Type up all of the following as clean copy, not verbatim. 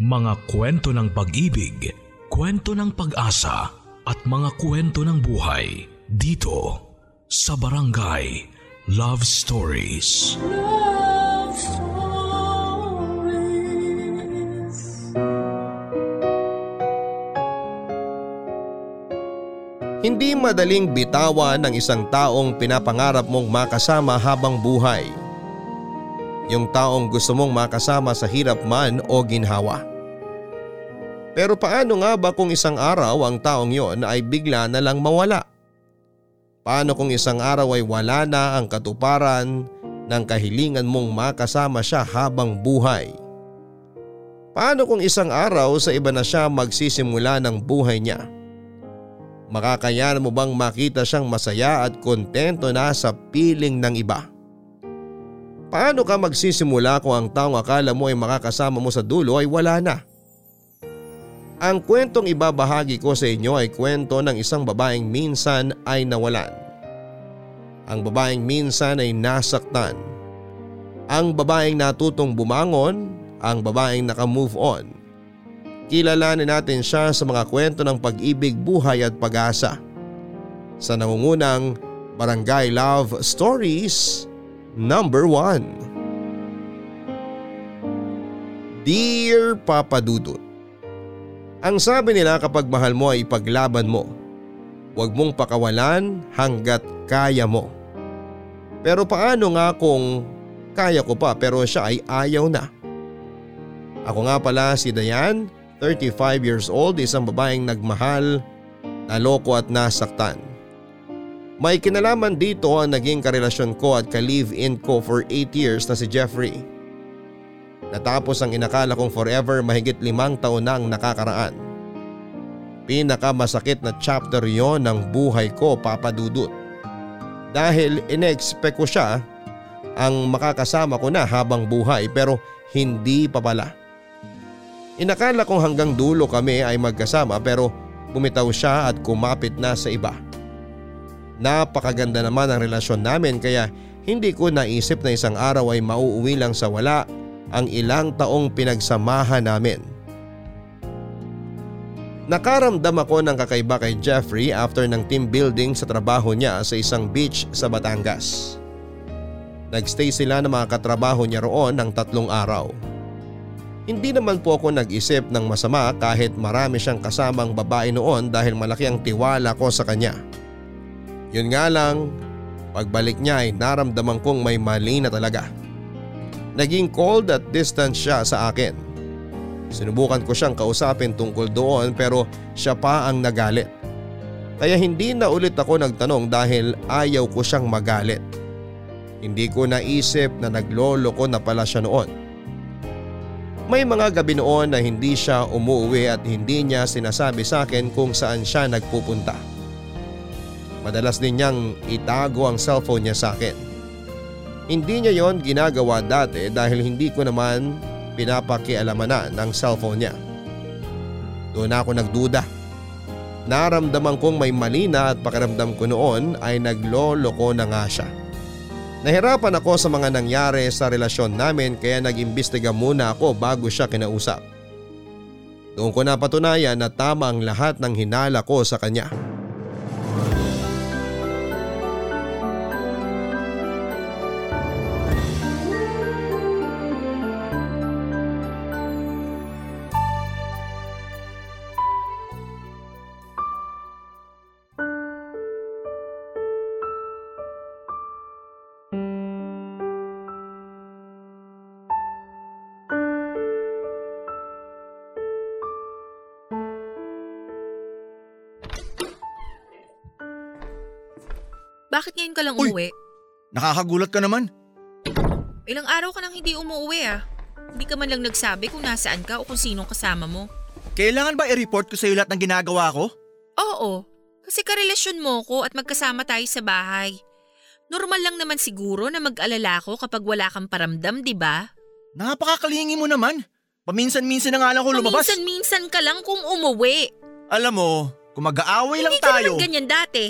Mga kwento ng pag-ibig, kwento ng pag-asa at mga kwento ng buhay dito sa Barangay Love Stories. Love Stories. Hindi madaling bitawan ng isang taong pinapangarap mong makasama habang buhay. Yung taong gusto mong makasama sa hirap man o ginhawa. Pero paano nga ba kung isang araw ang taong yon ay bigla na lang mawala? Paano kung isang araw ay wala na ang katuparan ng kahilingan mong makasama siya habang buhay? Paano kung isang araw sa iba na siya magsisimula ng buhay niya? Makakayanan mo bang makita siyang masaya at kontento na sa piling ng iba? Paano ka magsisimula kung ang taong akala mo ay makakasama mo sa dulo ay wala na? Ang kwentong ibabahagi ko sa inyo ay kwento ng isang babaeng minsan ay nawalan. Ang babaeng minsan ay nasaktan. Ang babaeng natutong bumangon, ang babaeng nakamove on. Kilalanin natin siya sa mga kwento ng pag-ibig, buhay at pag-asa. Sa nangungunang Barangay Love Stories Number 1. Dear Papa Dudut. Ang sabi nila kapag mahal mo ay ipaglaban mo. Huwag mong pakawalan hanggat kaya mo. Pero paano nga kung kaya ko pa pero siya ay ayaw na? Ako nga pala si Diane, 35 years old, isang babaeng nagmahal, naloko at nasaktan. May kinalaman dito ang naging karelasyon ko at ka-live-in ko for 8 years na si Jeffrey. Natapos ang inakala kong forever, mahigit 5 taon na ang nakakaraan. Pinakamasakit na chapter yon ng buhay ko, Papa Dudut. Dahil in-expect ko siya ang makakasama ko na habang buhay pero hindi pa pala. Inakala kong hanggang dulo kami ay magkasama pero bumitaw siya at kumapit na sa iba. Napakaganda naman ang relasyon namin kaya hindi ko naisip na isang araw ay mauuwi lang sa wala ang ilang taong pinagsamahan namin. Nakaramdam ako ng kakaiba kay Jeffrey after ng team building sa trabaho niya sa isang beach sa Batangas. Nagstay sila ng mga katrabaho niya roon ng 3 araw. Hindi naman po ako nag-isip ng masama kahit marami siyang kasamang babae noon dahil malaki ang tiwala ko sa kanya. Yun nga lang, pagbalik niya ay naramdaman kong may mali na talaga. Naging cold at distant siya sa akin. Sinubukan ko siyang kausapin tungkol doon pero siya pa ang nagalit. Kaya hindi na ulit ako nagtanong dahil ayaw ko siyang magalit. Hindi ko naisip na nagloloko na pala siya noon. May mga gabi noon na hindi siya umuwi at hindi niya sinasabi sa akin kung saan siya nagpupunta. Madalas din niyang itago ang cellphone niya sa akin. Hindi niya yon ginagawa dati dahil hindi ko naman pinapakialaman na ng cellphone niya. Doon ako nagduda. Naramdaman kong may mali na at pakiramdam ko noon ay nagloloko na nga siya. Nahirapan ako sa mga nangyari sa relasyon namin kaya nag-imbestiga muna ako bago siya kinausap. Doon ko napatunayan na tama ang lahat ng hinala ko sa kanya. Bakit ngayon ka lang umuwi? Nakakagulat ka naman. Ilang araw ka nang hindi umuwi ah. Hindi ka man lang nagsabi kung nasaan ka o kung sinong kasama mo. Kailangan ba i-report ko sa'yo lahat ng ginagawa ko? Oo, kasi karelasyon mo ko at magkasama tayo sa bahay. Normal lang naman siguro na mag-alala ko kapag wala kang paramdam, di ba? Napakakalingi mo naman. Paminsan-minsan na nga lang ko lumabas. Paminsan-minsan ka lang kung umuwi. Alam mo, kung mag-aaway lang tayo… Hindi ka naman ganyan dati.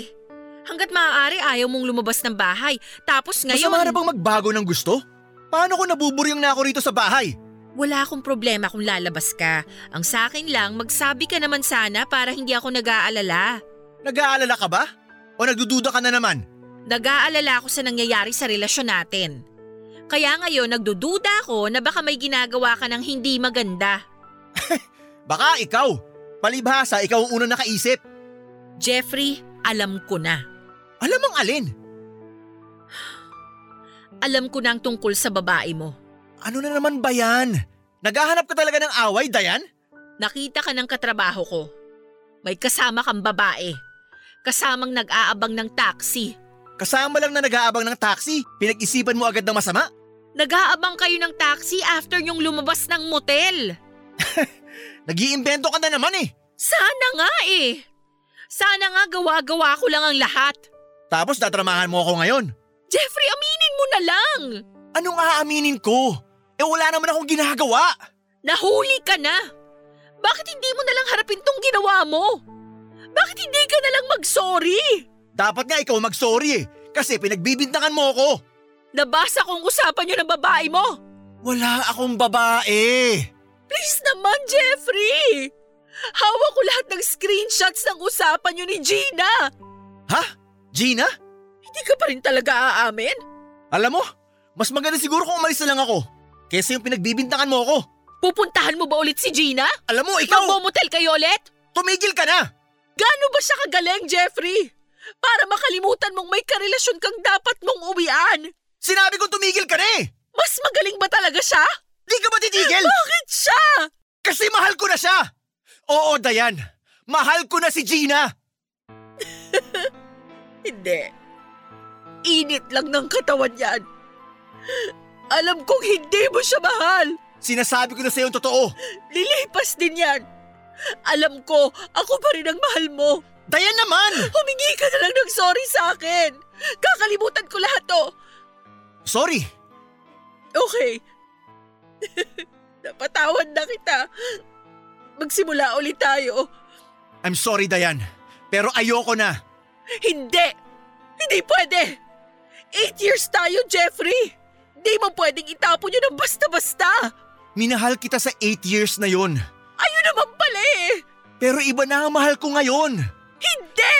Hanggat maaari ayaw mong lumabas ng bahay, tapos ngayon… Masama na bang magbago ng gusto? Paano ko nabuburyong na ako rito sa bahay? Wala akong problema kung lalabas ka. Ang sakin lang, magsabi ka naman sana para hindi ako nag-aalala. Nag-aalala ka ba? O nagdududa ka na naman? Nag-aalala ako sa nangyayari sa relasyon natin. Kaya ngayon nagdududa ako na baka may ginagawa ka ng hindi maganda. Baka ikaw. Palibhasa, ikaw ang unang nakaisip. Jeffrey, alam ko na. Alam ang alin? Alam ko na ang tungkol sa babae mo. Ano na naman ba yan? Naghahanap ka talaga ng away, Diane? Nakita ka ng katrabaho ko. May kasama kang babae. Kasamang nag-aabang ng taxi. Kasama lang na nag-aabang ng taxi? Pinag-isipan mo agad ng masama? Nag-aabang kayo ng taxi after niyong lumabas ng motel. Nag-iimbento ka na naman eh. Sana nga eh. Sana nga gawa-gawa ko lang ang lahat. Tapos tatramahan mo ako ngayon. Jeffrey, aminin mo na lang. Anong aaminin ko? Wala naman akong ginagawa. Nahuli ka na. Bakit hindi mo nalang harapin tong ginawa mo? Bakit hindi ka nalang mag-sorry? Dapat nga ikaw mag-sorry eh. Kasi pinagbibintangan mo ako. Nabasa kong usapan niyo ng babae mo. Wala akong babae. Please naman, Jeffrey. Hawak ko lahat ng screenshots ng usapan niyo ni Gina. Ha? Gina? Hindi ka pa rin talaga aamin? Alam mo? Mas maganda siguro kung umalis na lang ako kaysa yung pinagbibintangan mo ako. Pupuntahan mo ba ulit si Gina? Alam mo, ikaw… Magbomotel kayo ulit? Tumigil ka na! Gaano ba siya kagaling, Jeffrey? Para makalimutan mong may karelasyon kang dapat mong uwian. Sinabi kong tumigil ka na eh! Mas magaling ba talaga siya? Di ka ba titigil? Bakit siya? Kasi mahal ko na siya! Oo, Diane. Mahal ko na si Gina! Hindi. Init lang ng katawan yan. Alam kong hindi mo siya mahal. Sinasabi ko na sa'yo ang totoo. Lilipas din yan. Alam ko, ako pa rin ang mahal mo. Diane naman! Humingi ka na lang ng sorry sa akin. Kakalimutan ko lahat to. Sorry? Okay. Napatawad na kita. Magsimula ulit tayo. I'm sorry, Diane. Pero ayoko na. Hindi! Hindi pwede! 8 years tayo, Jeffrey! Di mo pwedeng itapon yun ng basta-basta! Minahal kita sa 8 years na yun. Ayun naman pala eh! Pero iba na ang mahal ko ngayon! Hindi!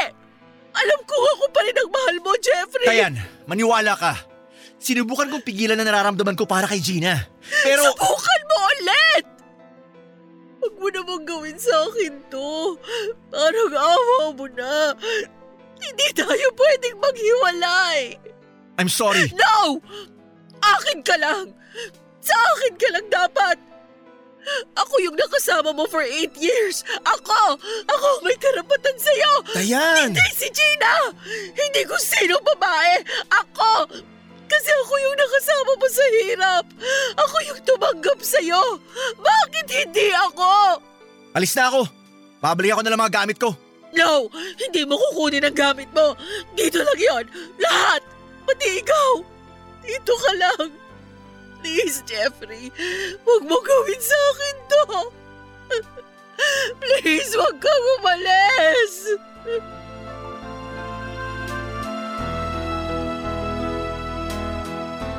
Alam ko ako pa rin ang mahal mo, Jeffrey! Diane, maniwala ka. Sinubukan kong pigilan na nararamdaman ko para kay Gina. Pero… Subukan mo ulit! Huwag mo namang gawin sa akin to. Parang awa mo na. Hindi tayo pwedeng maghiwalay. I'm sorry. No! Akin ka lang! Sa akin ka lang dapat! Ako yung nakasama mo for 8 years! Ako may karapatan sa'yo! Diane! Hindi si Gina! Hindi kung sino babae! Ako! Kasi ako yung nakasama mo sa hirap! Ako yung tumanggap sa'yo! Bakit hindi ako? Alis na ako! Pabalik ako na lang mga gamit ko! No! Hindi mo kukunin ang gamit mo! Dito lang yon. Lahat! Pati ikaw, dito ka lang. Please, Jeffrey, huwag mo gawin sa akin to. Please, huwag kang umalis.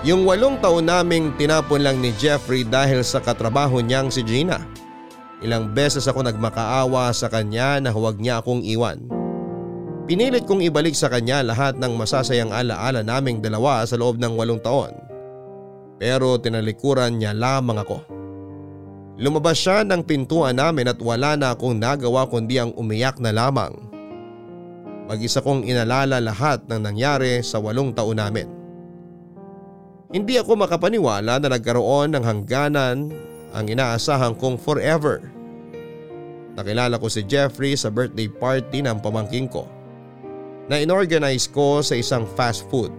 Yung 8 taon naming tinapon lang ni Jeffrey dahil sa katrabaho niyang si Gina. Ilang beses ako nagmakaawa sa kanya na huwag niya akong iwan. Pinilit kong ibalik sa kanya lahat ng masasayang alaala naming dalawa sa loob ng 8 taon. Pero tinalikuran niya lamang ako. Lumabas siya ng pintuan namin at wala na akong nagawa kundi ang umiyak na lamang. Mag-isa kong inalala lahat ng nangyari sa 8 taon namin. Hindi ako makapaniwala na nagkaroon ng hangganan ang inaasahan kong forever. Nakilala ko si Jeffrey sa birthday party ng pamangking ko na inorganize ko sa isang fast food.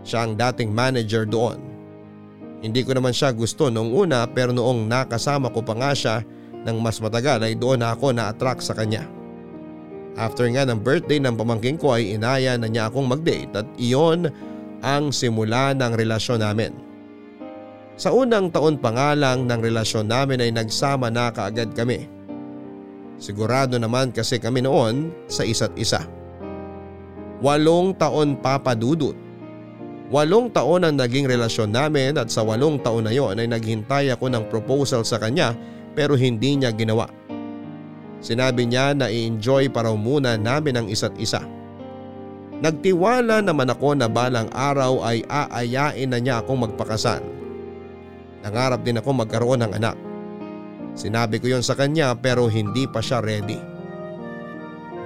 Siya ang dating manager doon. Hindi ko naman siya gusto noong una pero noong nakasama ko pa nga siya ng mas matagal ay doon ako na-attract sa kanya. After nga ng birthday ng pamangking ko ay inaya na niya akong mag-date at iyon ang simula ng relasyon namin. Sa unang taon pa nga lang ng relasyon namin ay nagsama na kaagad kami. Sigurado naman kasi kami noon sa isa't isa. 8 taon, Papa Dudut. 8 taon ang naging relasyon namin at sa 8 taon na yon ay naghintay ako ng proposal sa kanya pero hindi niya ginawa. Sinabi niya na i-enjoy para muna namin ang isa't isa. Nagtiwala naman ako na balang araw ay aayain na niya akong magpakasal. Nangarap din ako magkaroon ng anak. Sinabi ko yon sa kanya pero hindi pa siya ready.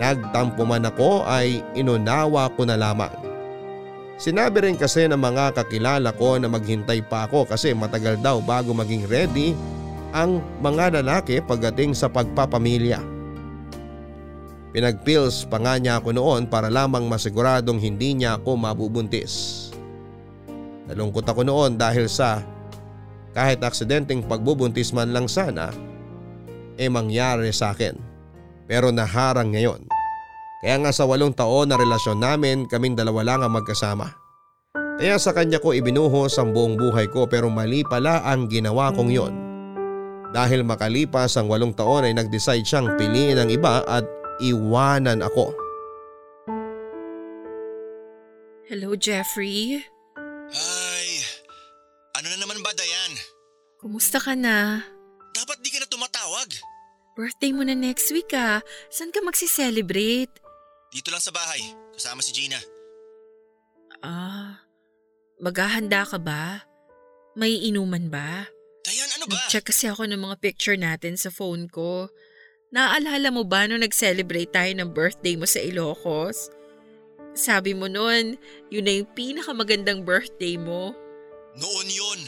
Nagtampo man ako ay inunawa ko na lamang. Sinabi rin kasi ng mga kakilala ko na maghintay pa ako kasi matagal daw bago maging ready ang mga lalaki pagdating sa pagpapamilya. Pinagpills pa nga niya ako noon para lamang masiguradong hindi niya ako mabubuntis. Nalungkot ako noon dahil sa kahit aksidenteng pagbubuntis man lang sana eh mangyari sa akin. Pero naharang ngayon. Kaya nga sa 8 taon na relasyon namin kaming dalawa lang ang magkasama. Kaya sa kanya ko ibinuhos ang buong buhay ko pero mali pala ang ginawa kong yon. Dahil makalipas ang 8 taon ay nag-decide siyang piliin ang iba at iwanan ako. Hello, Jeffrey. Hi. Ano na naman ba, Diane? Kumusta ka na? Dapat di ka na tumatawag. Birthday mo na next week ah. Saan ka magsi-celebrate? Dito lang sa bahay. Kasama si Gina. Ah. Maghahanda ka ba? May inuman ba? Diane, ano ba? Nag-check kasi ako ng mga picture natin sa phone ko. Naaalala mo ba nung nag-celebrate tayo ng birthday mo sa Ilocos? Sabi mo noon, yun na yung pinakamagandang birthday mo. Noon yun.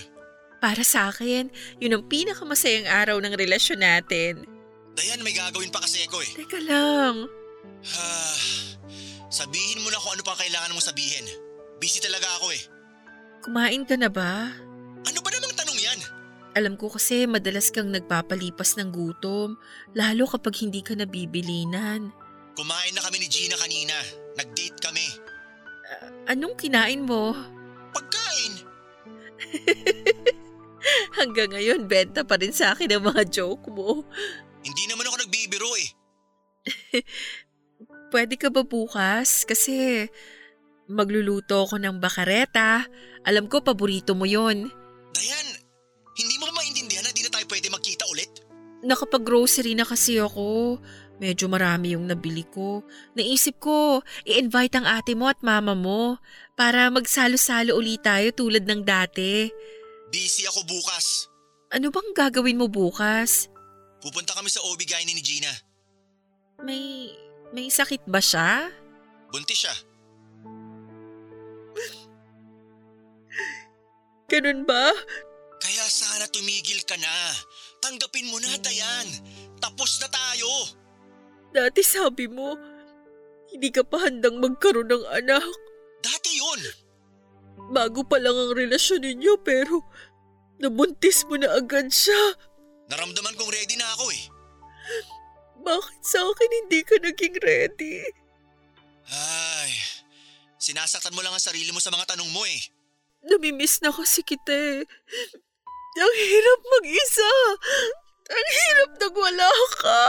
Para sa akin, yun ang pinakamasayang araw ng relasyon natin. Diane, may gagawin pa kasi ako eh. Teka lang. Sabihin mo na kung ano pa kailangan mong sabihin. Busy talaga ako eh. Kumain ka na ba? Ano ba namang tanong yan? Alam ko kasi madalas kang nagpapalipas ng gutom, lalo kapag hindi ka nabibilinan. Kumain na kami ni Gina kanina. Nag-date kami. Anong kinain mo? Pagkain! Hanggang ngayon, benta pa rin sa akin ang mga joke mo. Hindi naman ako nagbibiro eh. Pwede ka ba bukas? Kasi magluluto ako ng bakareta. Alam ko, paborito mo yon. Diane! Hindi mo ba maintindihan na di na tayo pwede magkita ulit? Nakapag-grocery na kasi ako. Medyo marami yung nabili ko. Naisip ko, i-invite ang ate mo at mama mo para magsalo-salo ulit tayo tulad ng dati. Busy ako bukas. Ano bang gagawin mo bukas? Pupunta kami sa OB gyne ni Gina. May sakit ba siya? Buntis siya. Ganun ba? Kaya sana tumigil ka na. Tanggapin mo na, Diane. Tapos na tayo. Dati sabi mo, hindi ka pa handang magkaroon ng anak. Dati yun. Bago pa lang ang relasyon ninyo pero nabuntis mo na agad siya. Naramdaman kong ready na ako eh. Bakit sa akin hindi ka naging ready? Ay, sinasaktan mo lang ang sarili mo sa mga tanong mo eh. Namimiss na kasi kita eh. Ang hirap mag-isa. Ang hirap nagwala ka.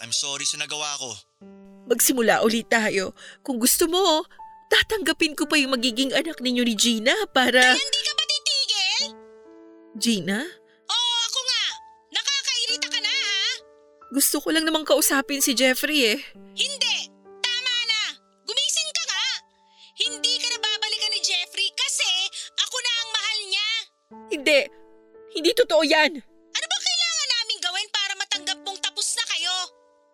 I'm sorry sa nagawa ko. Magsimula ulit tayo. Kung gusto mo, tatanggapin ko pa yung magiging anak ninyo ni Gina para… Ay, hindi ka ba titigil? Gina? Oo, ako nga. Nakakairita ka na ha? Gusto ko lang namang kausapin si Jeffrey eh. Hindi. Tama na. Gumising ka nga. Hindi ka na babalikan ni Jeffrey kasi ako na ang mahal niya. Hindi. Hindi totoo yan. Ano ba kailangan namin gawin para matanggap mong tapos na kayo?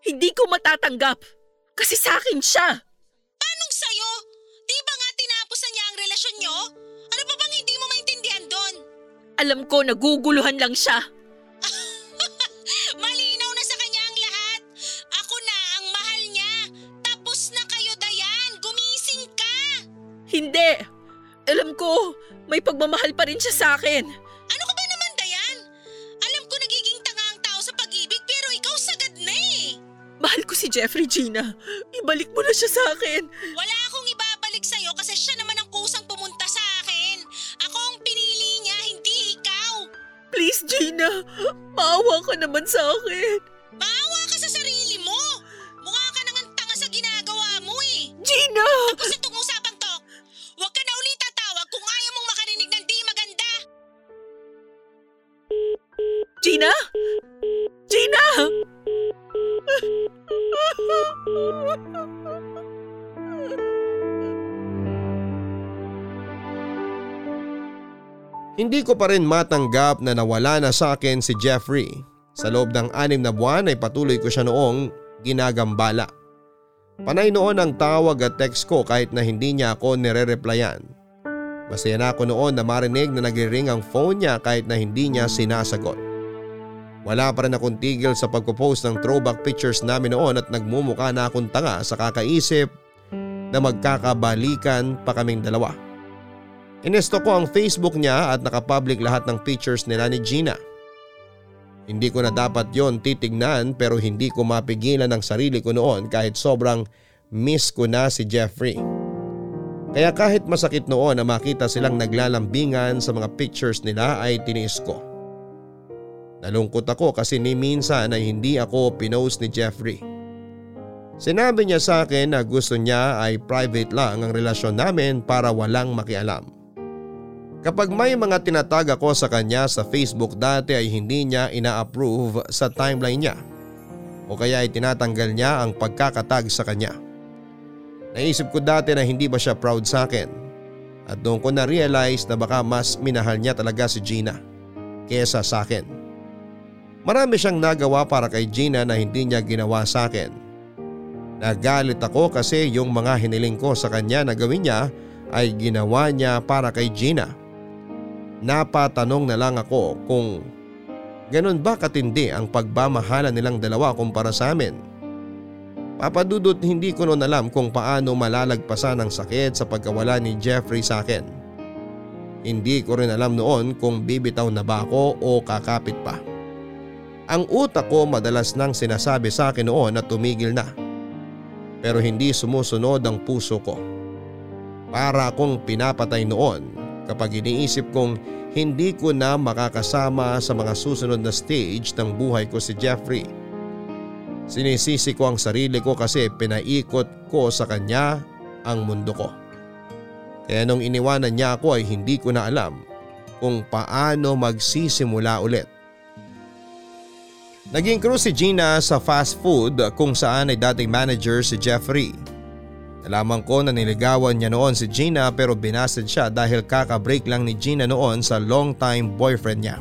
Hindi ko matatanggap. Kasi sa akin siya. Paanong sa'yo? Di ba nga tinapos na niya ang relasyon niyo? Ano pa bang hindi mo maintindihan doon? Alam ko, naguguluhan lang siya. Malinaw na sa kanya ang lahat. Ako na ang mahal niya. Tapos na kayo, Diane. Gumising ka. Hindi. Alam ko, may pagmamahal pa rin siya sa akin. Si Jeffrey, Gina. Ibalik mo na siya sa akin. Wala akong ibabalik sa'yo kasi siya naman ang kusang pumunta sa akin. Ako ang pinili niya, hindi ikaw. Please, Gina. Maawa ka naman sa akin. Maawa ka sa sarili mo. Mukha ka nang ang tanga sa ginagawa mo eh. Gina! Tapos itong usapang to. Huwag ka na ulit Gina? Gina! Hindi ko pa rin matanggap na nawala na sa akin si Jeffrey. Sa loob ng 6 na buwan ay patuloy ko siya noong ginagambala. Panay noon ang tawag at text ko kahit na hindi niya ako nire-replyan. Masaya na ako noon na marinig na nagri-ring ang phone niya kahit na hindi niya sinasagot. Wala pa rin akong tigil sa pagpo-post ng throwback pictures namin noon at nagmumukha na akong tanga sa kakaisip na magkakabalikan pa kaming dalawa. Inesto ko ang Facebook niya at nakapublic lahat ng pictures nila ni Gina. Hindi ko na dapat yon titignan pero hindi ko mapigilan ang sarili ko noon kahit sobrang miss ko na si Jeffrey. Kaya kahit masakit noon na makita silang naglalambingan sa mga pictures nila ay tiniis ko. Nalungkot ako kasi ni minsan ay hindi ako pinost ni Jeffrey. Sinabi niya sa akin na gusto niya ay private lang ang relasyon namin para walang makialam. Kapag may mga tinatag ako sa kanya sa Facebook dati ay hindi niya ina-approve sa timeline niya o kaya ay tinatanggal niya ang pagkakatag sa kanya. Naisip ko dati na hindi ba siya proud sa akin at doon ko na-realize na baka mas minahal niya talaga si Gina kesa sa akin. Marami siyang nagawa para kay Gina na hindi niya ginawa sa akin. Nagalit ako kasi yung mga hiniling ko sa kanya na gawin niya ay ginawa niya para kay Gina. Napatanong na lang ako kung ganun ba katindi ang pagmamahala nilang dalawa kumpara sa amin. Papa Dudut, hindi ko noon alam kung paano malalagpasan ang sakit sa pagkawala ni Jeffrey sa akin. Hindi ko rin alam noon kung bibitaw na ba ako o kakapit pa. Ang utak ko madalas nang sinasabi sa akin noon na tumigil na. Pero hindi sumusunod ang puso ko. Para akong pinapatay noon kapag iniisip kong hindi ko na makakasama sa mga susunod na stage ng buhay ko si Jeffrey. Sinisisi ko ang sarili ko kasi pinaikot ko sa kanya ang mundo ko. Kaya nung iniwanan niya ako ay hindi ko na alam kung paano magsisimula ulit. Naging crew si Gina sa fast food kung saan ay dating manager si Jeffrey. Nalaman ko na niligawan niya noon si Gina pero binasted siya dahil kakabreak lang ni Gina noon sa long-time boyfriend niya.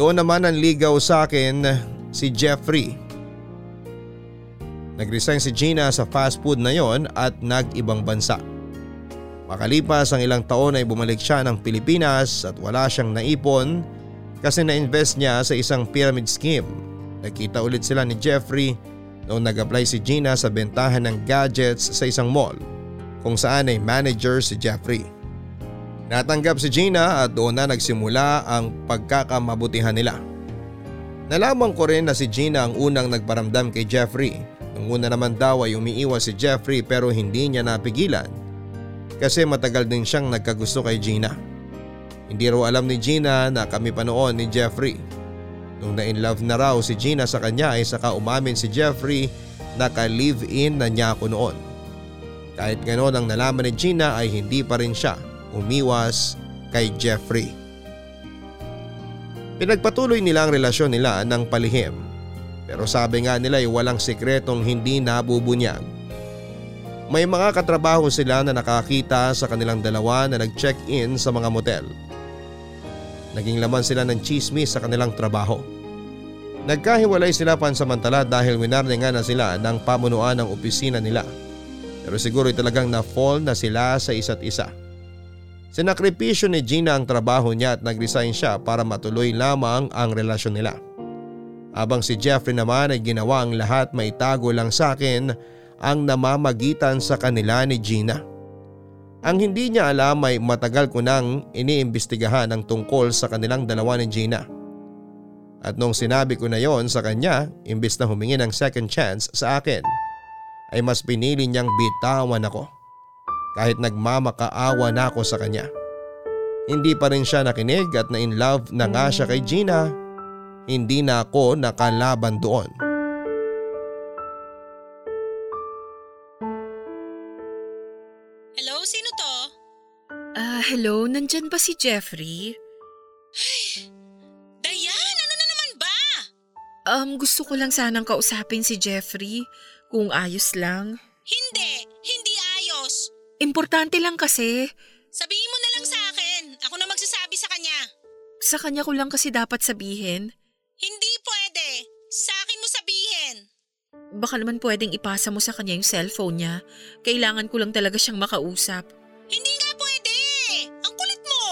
Doon naman ang ligaw sa akin si Jeffrey. Nag-resign si Gina sa fast food na yon at nag-ibang bansa. Makalipas ang ilang taon ay bumalik siya ng Pilipinas at wala siyang naipon kasi na-invest niya sa isang pyramid scheme. Nagkita ulit sila ni Jeffrey noong nag-apply si Gina sa bentahan ng gadgets sa isang mall kung saan ay manager si Jeffrey. Natanggap si Gina at doon na nagsimula ang pagkakamabutihan nila. Nalaman ko rin na si Gina ang unang nagparamdam kay Jeffrey. Nung una naman daw ay umiiwas si Jeffrey pero hindi niya napigilan kasi matagal din siyang nagkagusto kay Gina. Hindi raw alam ni Gina na kami pa noon ni Jeffrey. Nung na-inlove na raw si Gina sa kanya ay saka umamin si Jeffrey na ka-live-in na niya ako noon. Kahit ganoon ang nalaman ni Gina ay hindi pa rin siya umiwas kay Jeffrey. Pinagpatuloy nila ang relasyon nila ng palihim pero sabi nga nila ay walang sikretong hindi nabubunyag. May mga katrabaho sila na nakakita sa kanilang dalawa na nag-check-in sa mga motel. Naging laman sila ng chismis sa kanilang trabaho. Nagkahiwalay sila pansamantala dahil winarne nga na sila ng pamunuan ng opisina nila. Pero siguro talagang na-fall na sila sa isa't isa. Sinakripisyo ni Gina ang trabaho niya at nag-resign siya para matuloy lamang ang relasyon nila. Habang si Jeffrey naman ay ginawa ang lahat, maitago lang sa akin ang namamagitan sa kanila ni Gina. Ang hindi niya alam ay matagal ko nang iniimbestigahan ang tungkol sa kanilang dalawa ni Gina. At nung sinabi ko na yon sa kanya, imbes na humingi ng second chance sa akin, ay mas pinili niyang bitawan ako. Kahit nagmamakaawa na ako sa kanya. Hindi pa rin siya nakinig at na-inlove na nga siya kay Gina. Hindi na ako nakalaban doon. Hello, nandyan ba si Jeffrey? Diane, Gusto ko lang sanang kausapin si Jeffrey, kung ayos lang. Hindi ayos. Importante lang kasi. Sabihin mo na lang sa akin, ako na magsasabi sa kanya. Sa kanya ko lang kasi dapat sabihin. Hindi pwede, sa akin mo sabihin. Baka naman pwedeng ipasa mo sa kanya yung cellphone niya, kailangan ko lang talaga siyang makausap. Hindi nga pwede, ang kulit mo.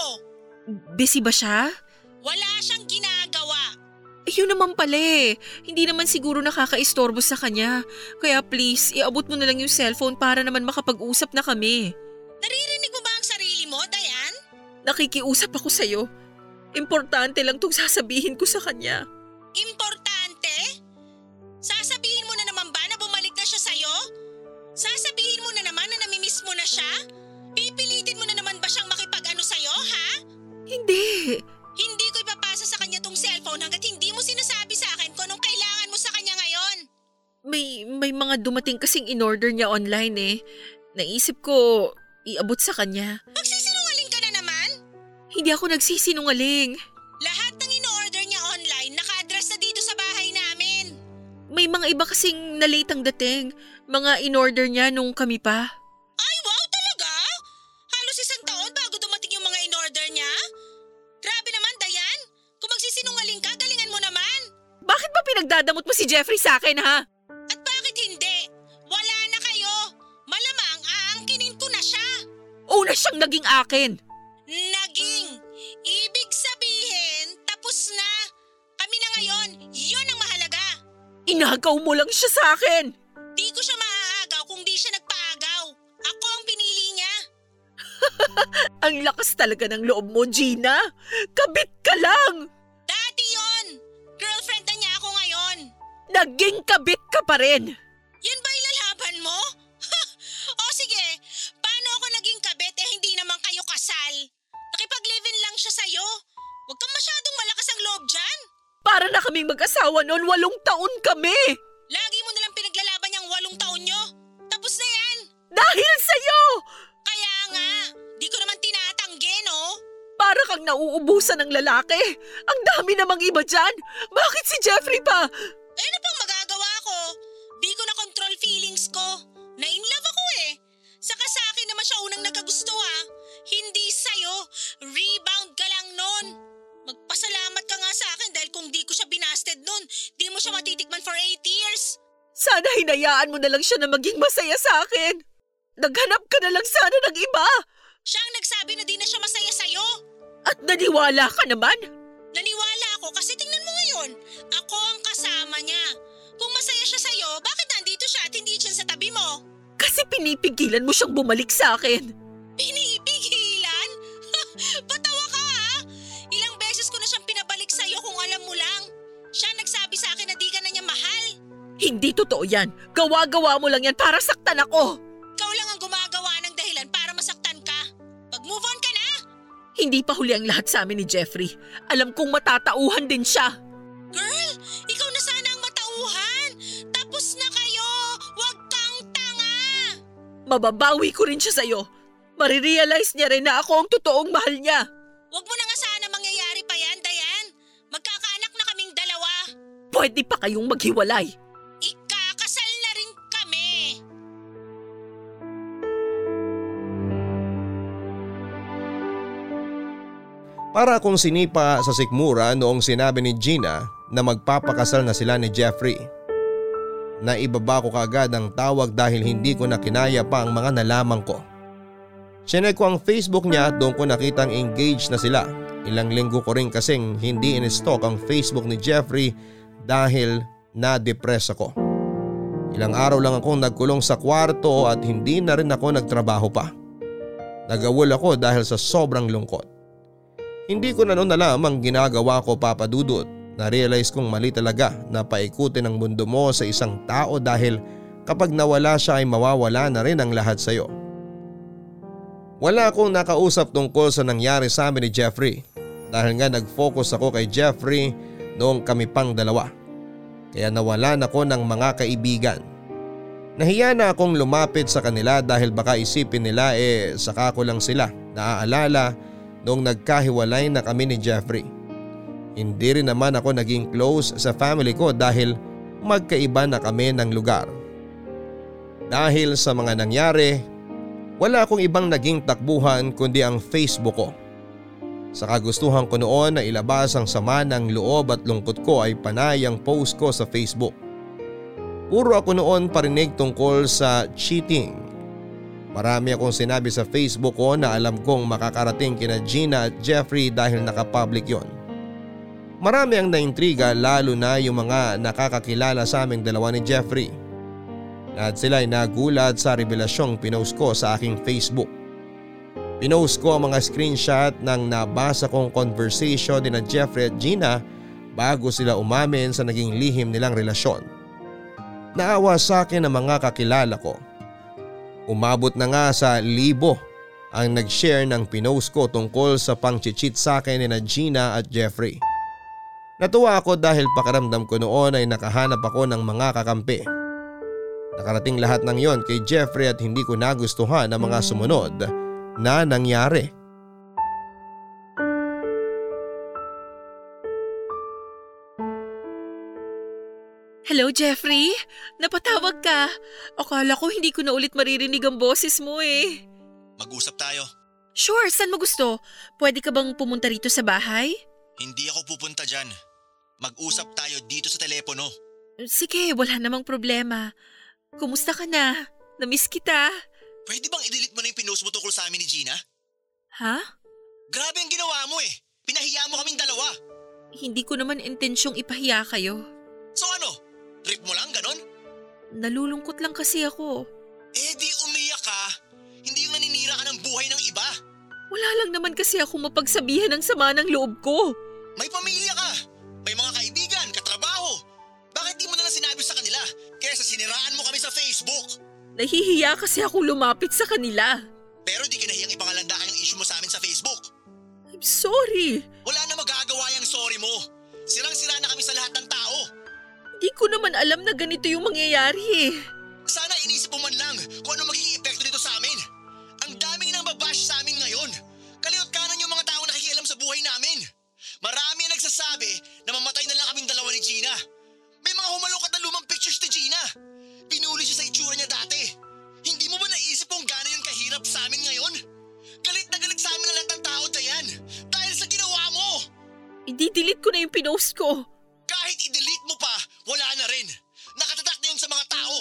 Busy ba siya? Wala siyang ginagawa. Yun naman pala eh. Hindi naman siguro nakakaistorbo sa kanya. Kaya please, iabot mo na lang yung cellphone para naman makapag-usap na kami. Naririnig mo ba ang sarili mo, Diane? Nakikiusap ako sa'yo. Importante lang itong sasabihin ko sa kanya. Importante? Sasabihin mo na naman ba na bumalik na siya sa'yo? Sasabihin mo na naman na namimiss mo na siya? Pipilitin mo na naman ba siyang makipag-ano sa'yo, ha? Hindi. Hindi ko ipapasa sa kanya tong cellphone hanggat hindi mo sinasabi sa akin kung anong kailangan mo sa kanya ngayon. May mga dumating kasing in-order niya online eh. Naisip ko iabot sa kanya. Magsisinungaling ka na naman? Hindi ako nagsisinungaling. Lahat ng in-order niya online naka-address na dito sa bahay namin. May mga iba kasing na-late ang dating. Mga in-order niya nung kami pa. Dadamot mo si Jeffrey sa akin, ha? At bakit hindi? Wala na kayo. Malamang aangkinin ko na siya. Una siyang naging akin. Naging. Ibig sabihin, tapos na. Kami na ngayon, yun ang mahalaga. Inagaw mo lang siya sa akin. Di ko siya maaagaw kung di siya nagpaagaw. Ako ang pinili niya. Ang lakas talaga ng loob mo, Gina. Kabit ka lang. Naging kabit ka pa rin! Yan ba ilalaban mo? O sige, paano ako naging kabit eh hindi naman kayo kasal? Nakipag-live-in lang siya sa'yo. Huwag kang masyadong malakas ang loob dyan. Para na kaming mag-asawa noon, 8 taon kami! Lagi mo nalang pinaglalaban niyang 8 taon nyo. Tapos na yan! Dahil sa'yo! Kaya nga, di ko naman tinatanggi, no? Para kang nauubusan ng lalaki. Ang dami namang iba dyan. Bakit si Jeffrey pa? Eh, ano pang magagawa ko? Di ko na control feelings ko. Na-inlove ako eh. Saka sa akin naman siya unang nagkagusto ha. Hindi sa'yo. Rebound ka lang nun. Magpasalamat ka nga sa akin dahil kung di ko siya binasted nun, di mo siya matitikman for 8 years. Sana hinayaan mo na lang siya na maging masaya sa akin. Naghanap ka na lang sana ng iba. Siya ang nagsabi na di na siya masaya sa'yo. At naniwala ka naman? Naniwala ako kasi tingnan mo ngayon. Ako ang kasama niya. Kung masaya siya sa'yo, bakit nandito siya at hindi siya sa tabi mo? Kasi pinipigilan mo siyang bumalik sa akin. Pinipigilan? Patawa ka ha? Ilang beses ko na siyang pinabalik sa'yo kung alam mo lang. Siya nagsabi sa akin na di ka na niya mahal. Hindi totoo yan. Gawa-gawa mo lang yan para saktan ako. Ikaw lang ang gumagawa ng dahilan para masaktan ka. Pag-move on ka na. Hindi pa huli ang lahat sa amin ni Jeffrey. Alam kong matatauhan din siya. Girl, ikaw na sana ang matauhan. Tapos na kayo. Huwag kang tanga. Mababawi ko rin siya sa'yo. Marirealize niya rin na ako ang totoong mahal niya. Huwag mo na nga sana mangyayari pa yan, Diane. Magkakaanak na kaming dalawa. Pwede pa kayong maghiwalay. Ikakasal na rin kami. Para akong sinipa sa sikmura noong sinabi ni Gina na magpapakasal na sila ni Jeffrey. Naibaba ko kaagad ang tawag dahil hindi ko na kinaya pa ang mga nalaman ko. Chinek ko ang Facebook niya at doon ko nakitang engaged na sila. Ilang linggo ko rin kasing hindi in-stock ang Facebook ni Jeffrey dahil na-depress ako. Ilang araw lang akong nagkulong sa kwarto at hindi na rin ako nagtrabaho pa. Nagawol ako dahil sa sobrang lungkot. Hindi ko na noon alam ang ginagawa ko, Papa Dudut. Na-realize kong mali talaga na paikutin ang mundo mo sa isang tao dahil kapag nawala siya ay mawawala na rin ang lahat sa iyo. Wala akong nakausap tungkol sa nangyari sa amin ni Jeffrey dahil nga nag-focus ako kay Jeffrey noong kami pang dalawa. Kaya nawalan ako ng mga kaibigan. Nahiya na akong lumapit sa kanila dahil baka isipin nila saka ko lang sila naaalala noong nagkahiwalay na kami ni Jeffrey. Hindi rin naman ako naging close sa family ko dahil magkaiba na kami ng lugar. Dahil sa mga nangyari, wala akong ibang naging takbuhan kundi ang Facebook ko. Sa kagustuhan ko noon na ilabas ang sama ng loob at lungkot ko ay panay ang post ko sa Facebook. Puro ako noon parinig tungkol sa cheating. Marami akong sinabi sa Facebook ko na alam kong makakarating kina Gina at Jeffrey dahil nakapublic yon. Marami ang naintriga lalo na yung mga nakakakilala sa aming dalawa ni Jeffrey. At sila ay nagulat sa revelasyong pinost ko sa aking Facebook. Pinost ko ang mga screenshot ng nabasa kong conversation ni Jeffrey at Gina bago sila umamin sa naging lihim nilang relasyon. Naawa sa akin ang mga kakilala ko. Umabot na nga sa 1,000 ang nag-share ng pinost ko tungkol sa pang-cheat sa akin ni Gina at Jeffrey. Natuwa ako dahil pakiramdam ko noon ay nakahanap ako ng mga kakampi. Nakarating lahat ng yon kay Jeffrey at hindi ko nagustuhan ang mga sumunod na nangyari. Hello Jeffrey, napatawag ka. Akala ko hindi ko na ulit maririnig ang boses mo eh. Mag-usap tayo. Sure, saan mo gusto? Pwede ka bang pumunta rito sa bahay? Hindi ako pupunta dyan. Mag-usap tayo dito sa telepono. Sige, wala namang problema. Kumusta ka na? Namiss kita. Pwede bang i-delete mo na yung pinost mo tungkol sa amin ni Gina? Ha? Grabe ang ginawa mo eh. Pinahiya mo kaming dalawa. Hindi ko naman intensyong ipahiya kayo. So ano? Trip mo lang ganon? Nalulungkot lang kasi ako. Eh di umiyak ka. Hindi yung naninira ka ng buhay ng iba. Wala lang naman kasi ako mapagsabihan ng sama ng loob ko. May pamilya ka. May mga kaibigan, katrabaho. Bakit di mo na lang sinabi sa kanila kaysa siniraan mo kami sa Facebook? Nahihiya kasi ako lumapit sa kanila. Pero di ka nahiyang ipangalandakan yung issue mo sa amin sa Facebook. I'm sorry. Wala na magagawa yung sorry mo. Sirang-sira na kami sa lahat ng tao. Di ko naman alam na ganito yung mangyayari eh. Sana inisip mo man lang kung ano magiging epekto nito sa amin. Ang daming nang babash sa amin ngayon. Kaliwat kanan yung mga taong nakikialam sa buhay namin. Marami ang nagsasabi na mamatay na lang kaming dalawa ni Gina. May mga humalukot na lumang pictures ni Gina. Pinuli siya sa itsura niya dati. Hindi mo ba naisip kung gaano yun kahirap sa amin ngayon? Galit na galit sa amin na lahat ng tao, Diane. Dahil sa ginawa mo. I-delete ko na yung pinost ko. Kahit i-delete mo pa, wala na rin. Nakatatak na yun sa mga tao.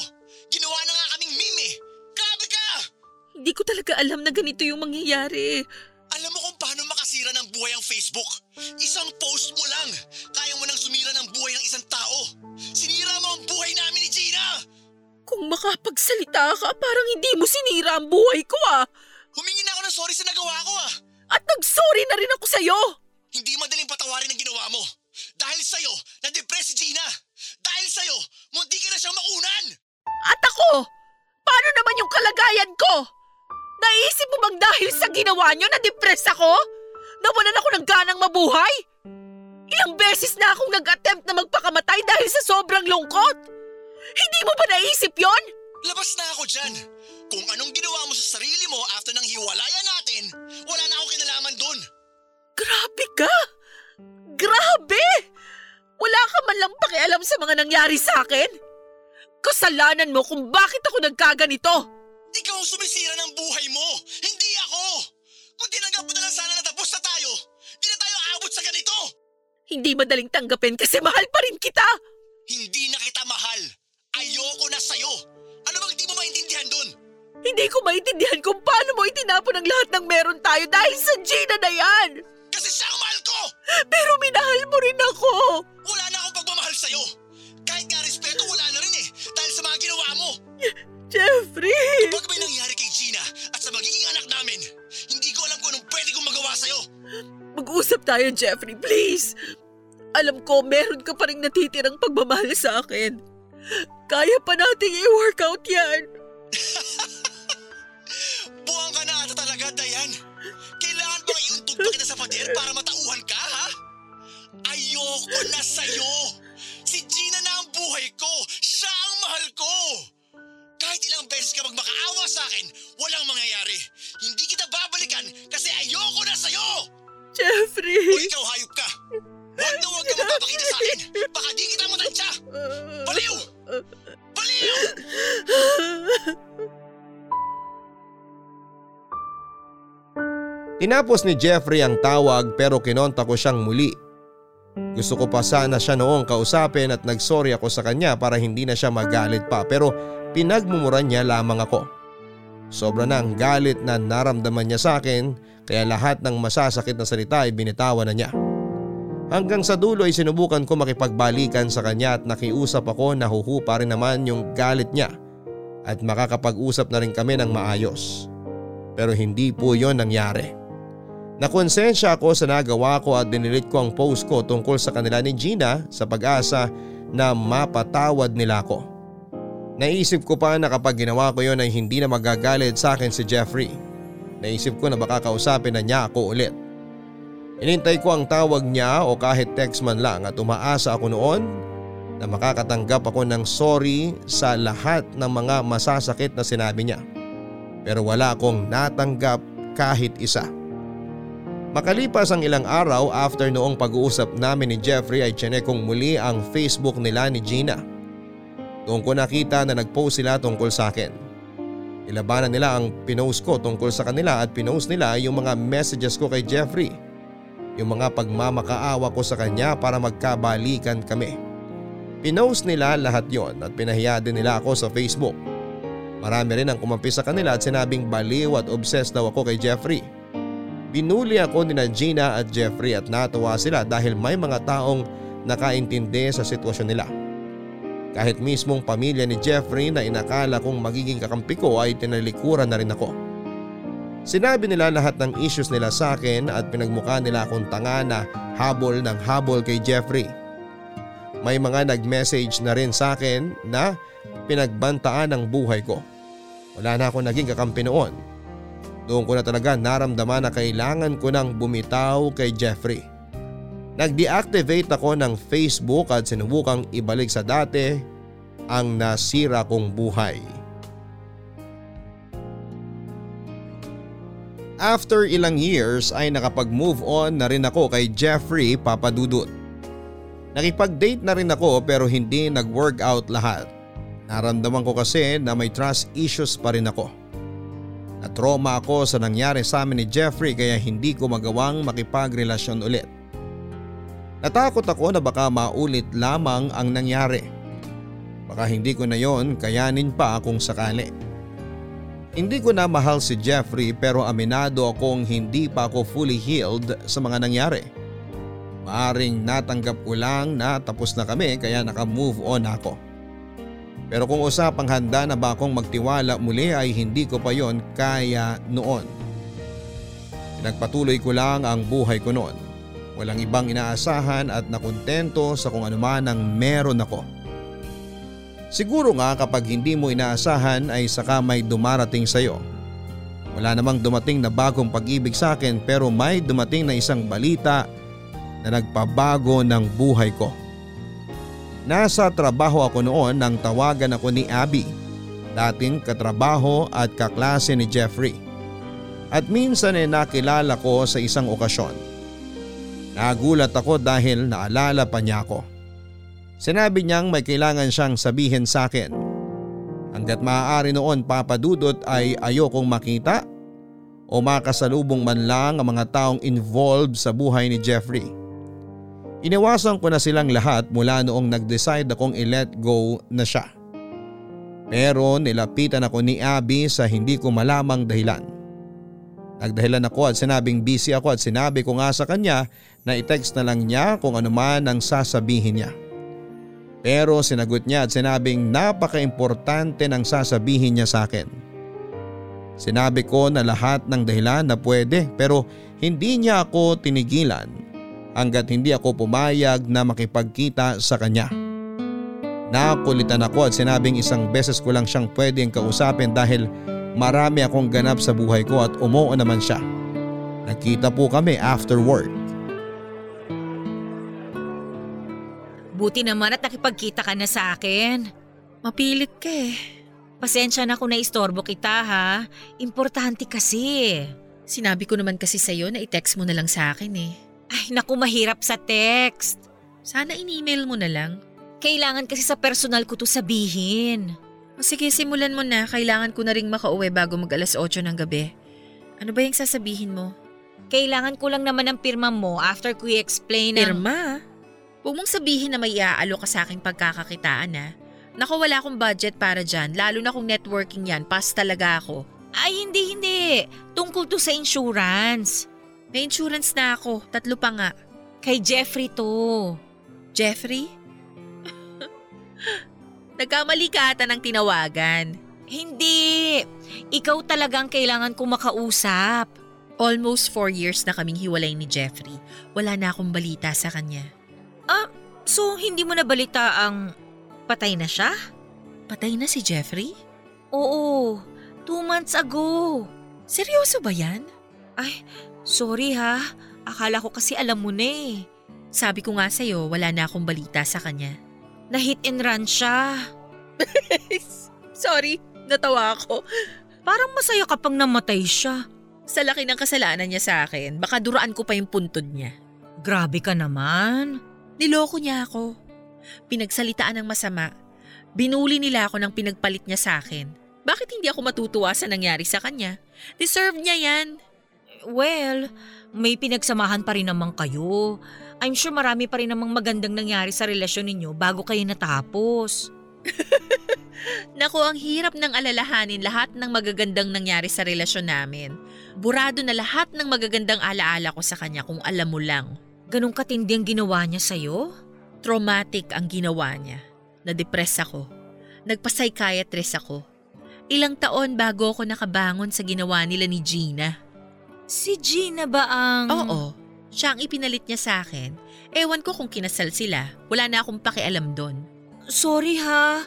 Ginawa na nga kaming meme. Grabe ka! Hindi ko talaga alam na ganito yung mangyayari. Alam mo kung paano makasira ng buhay ang Facebook? Isang post mo lang, kaya mo nang sumira ng buhay ng isang tao. Sinira mo ang buhay namin ni Gina! Kung makapagsalita ka, parang hindi mo sinira ang buhay ko ah! Humingi na ako ng sorry sa nagawa ko ah! At nag-sorry na rin ako sa'yo! Hindi madaling patawarin ang ginawa mo. Dahil sa'yo, na-depress si Gina! Dahil sa'yo, munti ka na siyang makunan! At ako? Paano naman yung kalagayan ko? Naisip mo bang dahil sa ginawa niyo na-depress ako? Nawalan ako ng ganang mabuhay? Ilang beses na akong nag-attempt na magpakamatay dahil sa sobrang lungkot? Hindi mo ba naisip yon? Labas na ako dyan. Kung anong ginawa mo sa sarili mo after ng hiwalayan natin, wala na akong kinalaman dun. Grabe ka! Grabe! Wala ka man lang pakialam sa mga nangyari sa akin? Kasalanan mo kung bakit ako nagkaganito! Ikaw ang sumisira ng buhay mo! Hindi ako! Kung tinanggap mo na lang sana na tapos na tayo, hindi na tayo aabot sa ganito! Hindi madaling tanggapin kasi mahal pa rin kita! Hindi na kita mahal! Ayoko na sa'yo! Ano bang hindi mo maintindihan dun? Hindi ko maintindihan kung paano mo itinapon ang lahat ng meron tayo dahil sa Gina na yan! Kasi siya ang mahal ko! Pero minahal mo rin ako! Wala na akong pagmamahal sa'yo! Kahit nga respeto wala na rin eh dahil sa mga ginawa mo! Jeffrey! Kapag may nangyari kay Gina at sa magiging anak namin, hindi ko alam kung anong pwede kong magawa sa'yo. Mag-usap tayo, Jeffrey, please. Alam ko, meron ka pa rin natitirang pagmamahal sa akin. Kaya pa nating i-workout yan. Buwang ka na ata talaga, Diane. Kailangan bang iuntog pa kita sa pader para matauhan ka, ha? Ayoko na sa'yo. Si Gina na ang buhay ko. Siya ang mahal ko. Kahit ilang beses ka magmakaawa sa akin, walang mangyayari. Hindi kita babalikan kasi ayoko na sa'yo! Jeffrey! O ikaw, hayop ka! Huwag na Tinapos ni Jeffrey ang tawag pero kinontak ko siyang muli. Gusto ko pa sana siya noong kausapin at nagsorry ako sa kanya para hindi na siya magalit pa pero pinagmumura niya lamang ako. Sobra na ang galit na naramdaman niya sa akin kaya lahat ng masasakit na salita ay binitawan na niya. Hanggang sa dulo ay sinubukan ko makipagbalikan sa kanya at nakiusap ako na huhupa rin naman yung galit niya at makakapag-usap na rin kami ng maayos. Pero hindi po yon nangyari. Nakonsensya ako sa nagawa ko at dinilit ko ang post ko tungkol sa kanila ni Gina sa pag-asa na mapatawad nila ako. Naisip ko pa na kapag ginawa ko yon ay hindi na magagalit sa akin si Jeffrey. Naisip ko na baka kausapin na niya ako ulit. Inintay ko ang tawag niya o kahit text man lang at umaasa ako noon na makakatanggap ako ng sorry sa lahat ng mga masasakit na sinabi niya. Pero wala akong natanggap kahit isa. Makalipas ang ilang araw after noong pag-uusap namin ni Jeffrey ay tiyanik kong muli ang Facebook nila ni Gina. Doon ko nakita na nagpost sila tungkol sa akin. Ilabanan nila ang pinost ko tungkol sa kanila at pinost nila yung mga messages ko kay Jeffrey. Yung mga pagmamakaawa ko sa kanya para magkabalikan kami. Pinost nila lahat yon at pinahiya din nila ako sa Facebook. Marami rin ang kumampi sa kanila at sinabing baliw at obsessed daw ako kay Jeffrey. Binuli ako ni Gina at Jeffrey at natuwa sila dahil may mga taong nakaintindi sa sitwasyon nila. Kahit mismong pamilya ni Jeffrey na inakala kong magiging kakampi ko ay tinalikuran na rin ako. Sinabi nila lahat ng issues nila sa akin at pinagmukha nila akong tanga na habol ng habol kay Jeffrey. May mga nag-message na rin sa akin na pinagbantaan ang buhay ko. Wala na akong naging kakampi noon. Doon ko na talaga naramdaman na kailangan ko nang bumitaw kay Jeffrey. Nag-deactivate ako ng Facebook at sinubukang ibalik sa dati ang nasira kong buhay. After ilang years ay nakapag-move on na rin ako kay Jeffrey, Papa Dudut. Nakipag-date na rin ako pero hindi nag-work out lahat. Naramdaman ko kasi na may trust issues pa rin ako. Natroma ako sa nangyari sa amin ni Jeffrey kaya hindi ko magawang makipagrelasyon ulit. Natakot ako na baka maulit lamang ang nangyari. Baka hindi ko na yon kayanin pa kung sakali. Hindi ko na mahal si Jeffrey pero aminado akong hindi pa ako fully healed sa mga nangyari. Maaring natanggap ko lang na tapos na kami kaya naka-move on ako. Pero kung usapang handa na ba akong magtiwala muli ay hindi ko pa yon kaya noon. Pinagpatuloy ko lang ang buhay ko noon. Walang ibang inaasahan at nakontento sa kung anuman ang meron ako. Siguro nga kapag hindi mo inaasahan ay saka may dumarating sa'yo. Wala namang dumating na bagong pag-ibig sa akin pero may dumating na isang balita na nagpabago ng buhay ko. Nasa trabaho ako noon nang tawagan ako ni Abby, dating katrabaho at kaklase ni Jeffrey. At minsan ay nakilala ko sa isang okasyon. Nagulat ako dahil naalala pa niya ako. Sinabi niyang may kailangan siyang sabihin sa akin. Hanggat maaari noon, Papa Dudut, ay ayokong makita o makasalubong man lang ang mga taong involved sa buhay ni Jeffrey. Iniwasan ko na silang lahat mula noong nag-decide akong i-let go na siya. Pero nilapitan ako ni Abby sa hindi ko malamang dahilan. Nagdahilan ako at sinabing busy ako at sinabi ko nga sa kanya na i-text na lang niya kung ano man ang sasabihin niya. Pero sinagot niya at sinabing napaka-importante ng sasabihin niya sa akin. Sinabi ko na lahat ng dahilan na pwede pero hindi niya ako tinigilan hanggat hindi ako pumayag na makipagkita sa kanya. Nakulitan ako at sinabing isang beses ko lang siyang pwedeng kausapin dahil marami akong ganap sa buhay ko at umuo naman siya. Nakita po kami after work. Buti naman at nakipagkita ka na sa akin. Mapilit ka eh. Pasensya na kung naistorbo kita ha. Importante kasi. Sinabi ko naman kasi sa'yo na i-text mo na lang sa akin eh. Ay naku, mahirap sa text. Sana in-email mo na lang. Kailangan kasi sa personal ko to sabihin. Sige, simulan mo na. Kailangan ko na ring makauwi bago mag-alas 8 ng gabi. Ano ba yung sasabihin mo? Kailangan ko lang naman ang pirma mo after ko i-explain ang… Pirma? Huwag mong sabihin na may iaalok ka sa aking pagkakakitaan ha. Naku, wala akong budget para dyan, lalo na kung networking yan, pass talaga ako. Ay, hindi. Tungkol to sa insurance. May insurance na ako, 3 pa nga. Kay Jeffrey to. Jeffrey? Nagkamali ka ata ng tinawagan. Hindi. Ikaw talagang kailangan ko makausap. Almost 4 years na kaming hiwalay ni Jeffrey. Wala na akong balita sa kanya. Ah, so hindi mo na balita ang patay na siya? Patay na si Jeffrey? Oo, 2 months ago. Seryoso ba yan? Ay, sorry ha. Akala ko kasi alam mo na eh. Sabi ko nga sa'yo, wala na akong balita sa kanya. Na hit and run siya. Sorry, natawa ako. Parang masaya kapag namatay siya. Sa laki ng kasalanan niya sa akin, baka duraan ko pa yung puntod niya. Grabe ka naman. Niloko niya ako. Pinagsalitaan ng masama. Binuli nila ako ng pinagpalit niya sa akin. Bakit hindi ako matutuwa sa nangyari sa kanya? Deserve niya yan. Well, may pinagsamahan pa rin naman kayo. I'm sure marami pa rin namang magandang nangyari sa relasyon ninyo bago kayo natapos. Naku, ang hirap ng alalahanin lahat ng magagandang nangyari sa relasyon namin. Burado na lahat ng magagandang alaala ko sa kanya kung alam mo lang. Ganong katindi ang ginawa niya sa'yo? Traumatic ang ginawa niya. Na-depress ako. Nagpa-psychiatrist ako. Ilang taon bago ako nakabangon sa ginawa nila ni Gina. Si Gina ba ang… Oo. Siya ang ipinalit niya sa akin. Ewan ko kung kinasal sila. Wala na akong pakialam doon. Sorry ha.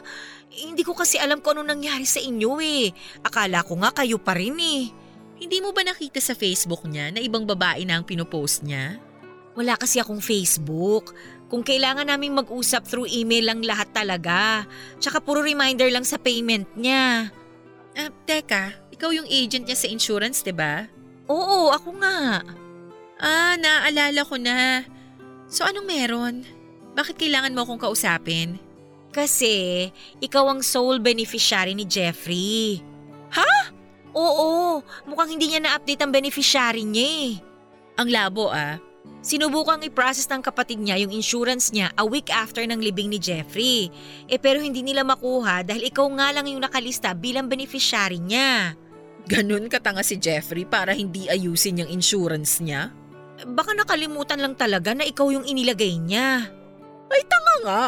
Hindi ko kasi alam kung ano nangyari sa inyo eh. Akala ko nga kayo pa rin eh. Hindi mo ba nakita sa Facebook niya na ibang babae na ang pinopost niya? Wala kasi akong Facebook. Kung kailangan naming mag-usap through email lang lahat talaga. Tsaka puro reminder lang sa payment niya. Teka, ikaw yung agent niya sa insurance, diba? Oo, ako nga. Ah, naaalala ko na. So anong meron? Bakit kailangan mo akong kausapin? Kasi ikaw ang sole beneficiary ni Jeffrey. Ha? Oo, mukhang hindi niya na-update ang beneficiary niya eh. Ang labo ah. Sinubukang i-process ng kapatid niya yung insurance niya a week after ng libing ni Jeffrey. Pero hindi nila makuha dahil ikaw nga lang yung nakalista bilang beneficiary niya. Ganun katanga si Jeffrey para hindi ayusin yung insurance niya? Baka nakalimutan lang talaga na ikaw yung inilagay niya. Ay, tanga nga!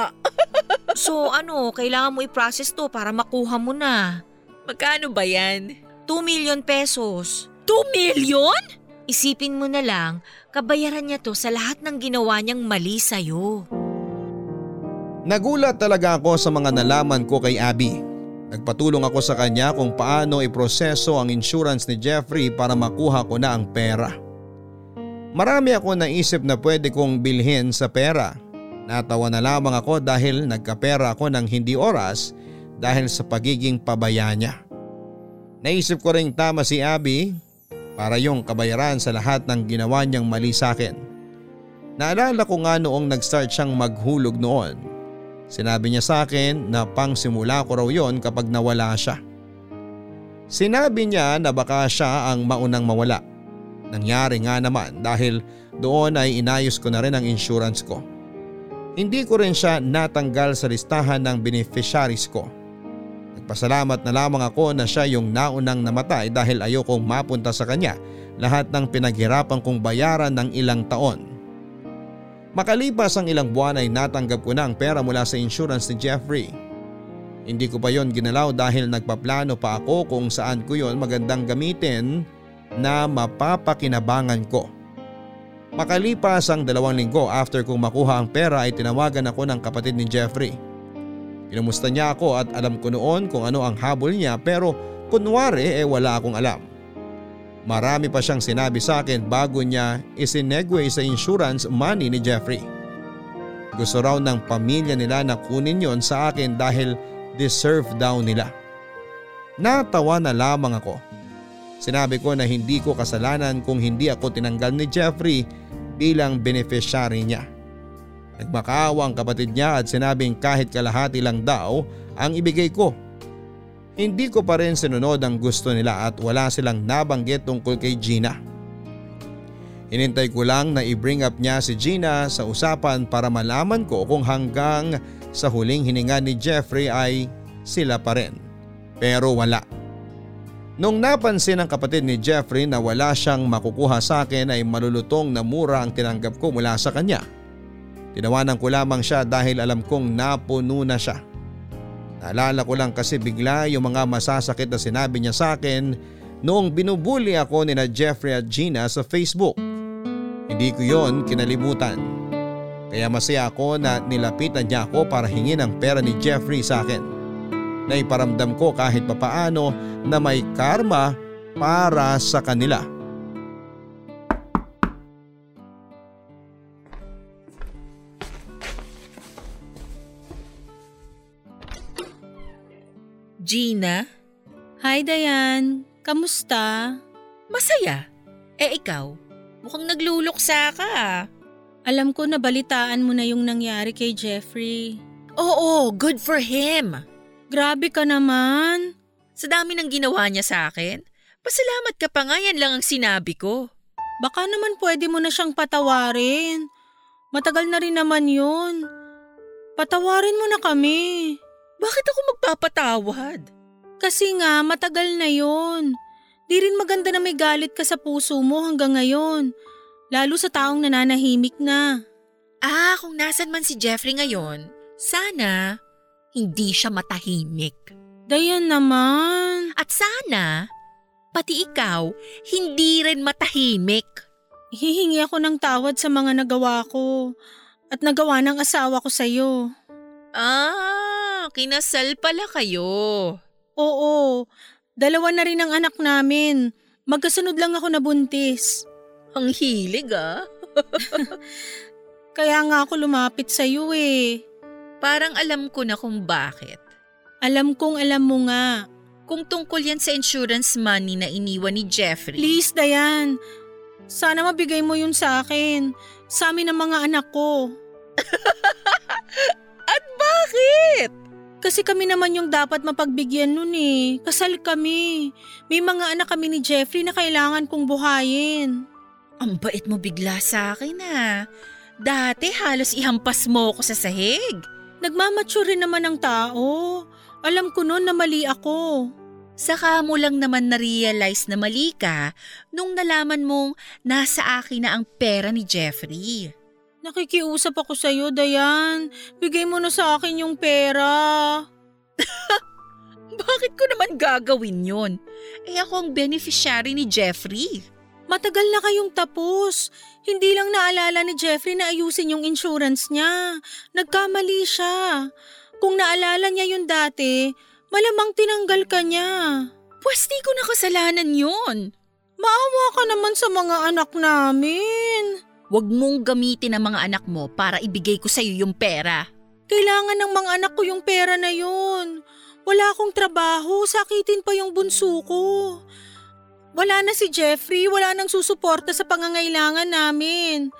So ano, kailangan mo i-process to para makuha mo na. Magkano ba yan? 2 million pesos. 2 million? Isipin mo na lang, kabayaran niya to sa lahat ng ginawa niyang mali sa'yo. Nagulat talaga ako sa mga nalaman ko kay Abby. Nagpatulong ako sa kanya kung paano iproseso ang insurance ni Jeffrey para makuha ko na ang pera. Marami ako naisip na pwede kong bilhin sa pera. Natawa na lamang ako dahil nagkapera ako ng hindi oras dahil sa pagiging pabaya niya. Naisip ko ring tama si Abby para yung kabayaran sa lahat ng ginawa niyang mali sa akin. Naalala ko nga noong nag-start siyang maghulog noon. Sinabi niya sa akin na pangsimula ko raw yon kapag nawala siya. Sinabi niya na baka siya ang maunang mawala. Nangyari nga naman dahil doon ay inayos ko na rin ang insurance ko. Hindi ko rin siya natanggal sa listahan ng beneficiaries ko. Nagpasalamat na lamang ako na siya yung naunang namatay dahil ayokong mapunta sa kanya lahat ng pinaghirapan kong bayaran ng ilang taon. Makalipas ang ilang buwan ay natanggap ko na ang pera mula sa insurance ni Jeffrey. Hindi ko pa yon ginalaw dahil nagpaplano pa ako kung saan ko yon magandang gamitin na mapapakinabangan ko. Makalipas ang 2 linggo after kong makuha ang pera ay tinawagan ako ng kapatid ni Jeffrey. Kinumusta niya ako at alam ko noon kung ano ang habol niya pero kunwari wala akong alam. Marami pa siyang sinabi sa akin bago niya isinegue sa insurance money ni Jeffrey. Gusto raw ng pamilya nila na kunin yon sa akin dahil deserve daw nila. Natawa na lamang ako. Sinabi ko na hindi ko kasalanan kung hindi ako tinanggal ni Jeffrey bilang beneficiary niya. Nagmakaawa ang kapatid niya at sinabing kahit kalahati lang daw ang ibigay ko. Hindi ko pa rin sinunod ang gusto nila at wala silang nabanggit tungkol kay Gina. Inintay ko lang na i-bring up niya si Gina sa usapan para malaman ko kung hanggang sa huling hininga ni Jeffrey ay sila pa rin. Pero wala. Nung napansin ng kapatid ni Jeffrey na wala siyang makukuha sa akin ay malulutong na mura ang tinanggap ko mula sa kanya. Tinawanan ko lamang siya dahil alam kong napuno na siya. Naalala ko lang kasi bigla yung mga masasakit na sinabi niya sa akin noong binubuli ako nina Jeffrey at Gina sa Facebook. Hindi ko yon kinalimutan. Kaya masaya ako na nilapitan niya ako para hingin ang pera ni Jeffrey sa akin. Naiparamdam ko kahit papaano na may karma para sa kanila. Gina? Hi Diane, kamusta? Masaya. Ikaw, mukhang nagluluksa ka. Alam ko nabalitaan mo na yung nangyari kay Jeffrey. Oo, good for him. Grabe ka naman. Sa dami ng ginawa niya sa akin, pasalamat ka pa nga, yan lang ang sinabi ko. Baka naman pwede mo na siyang patawarin. Matagal na rin naman yun. Patawarin mo na kami. Bakit ako magpapatawad? Kasi nga matagal na yun. Di rin maganda na may galit ka sa puso mo hanggang ngayon. Lalo sa taong nananahimik na. Kung nasan man si Jeffrey ngayon, sana hindi siya matahimik. Diane naman. At sana, pati ikaw, hindi rin matahimik. Hihingi ako ng tawad sa mga nagawa ko at nagawa ng asawa ko sa'yo. Kinasal pala kayo. Oo, 2 na rin ang anak namin. Magkasunod lang ako na buntis. Ang hilig ah. Kaya nga ako lumapit sa'yo eh. Parang alam ko na kung bakit. Alam kong alam mo nga. Kung tungkol yan sa insurance money na iniwan ni Jeffrey. Please, Diane. Sana mabigay mo yun sa akin. Sa amin ng mga anak ko. At bakit? Kasi kami naman yung dapat mapagbigyan nun eh. Kasal kami. May mga anak kami ni Jeffrey na kailangan kong buhayin. Ang bait mo bigla sa akin ah. Dati halos ihampas mo ko sa sahig. Nagmamature rin naman ang tao. Alam ko noon na mali ako. Saka mo lang naman na-realize na mali ka nung nalaman mong nasa akin na ang pera ni Jeffrey. Nakikiusap ako sa'yo, Diane. Bigay mo na sa akin yung pera. Bakit ko naman gagawin yun? Ako ang beneficiary ni Jeffrey. Matagal na kayong tapos. Hindi lang naalala ni Jeffrey na ayusin yung insurance niya. Nagkamali siya. Kung naalala niya yun dati, malamang tinanggal ka niya. Pwes di ko na kasalanan yun. Maawa ka naman sa mga anak namin. Huwag mong gamitin ang mga anak mo para ibigay ko sa'yo yung pera. Kailangan ng mga anak ko yung pera na yun. Wala akong trabaho, sakitin pa yung bunso ko. Wala na si Jeffrey, wala nang susuporta sa pangangailangan namin.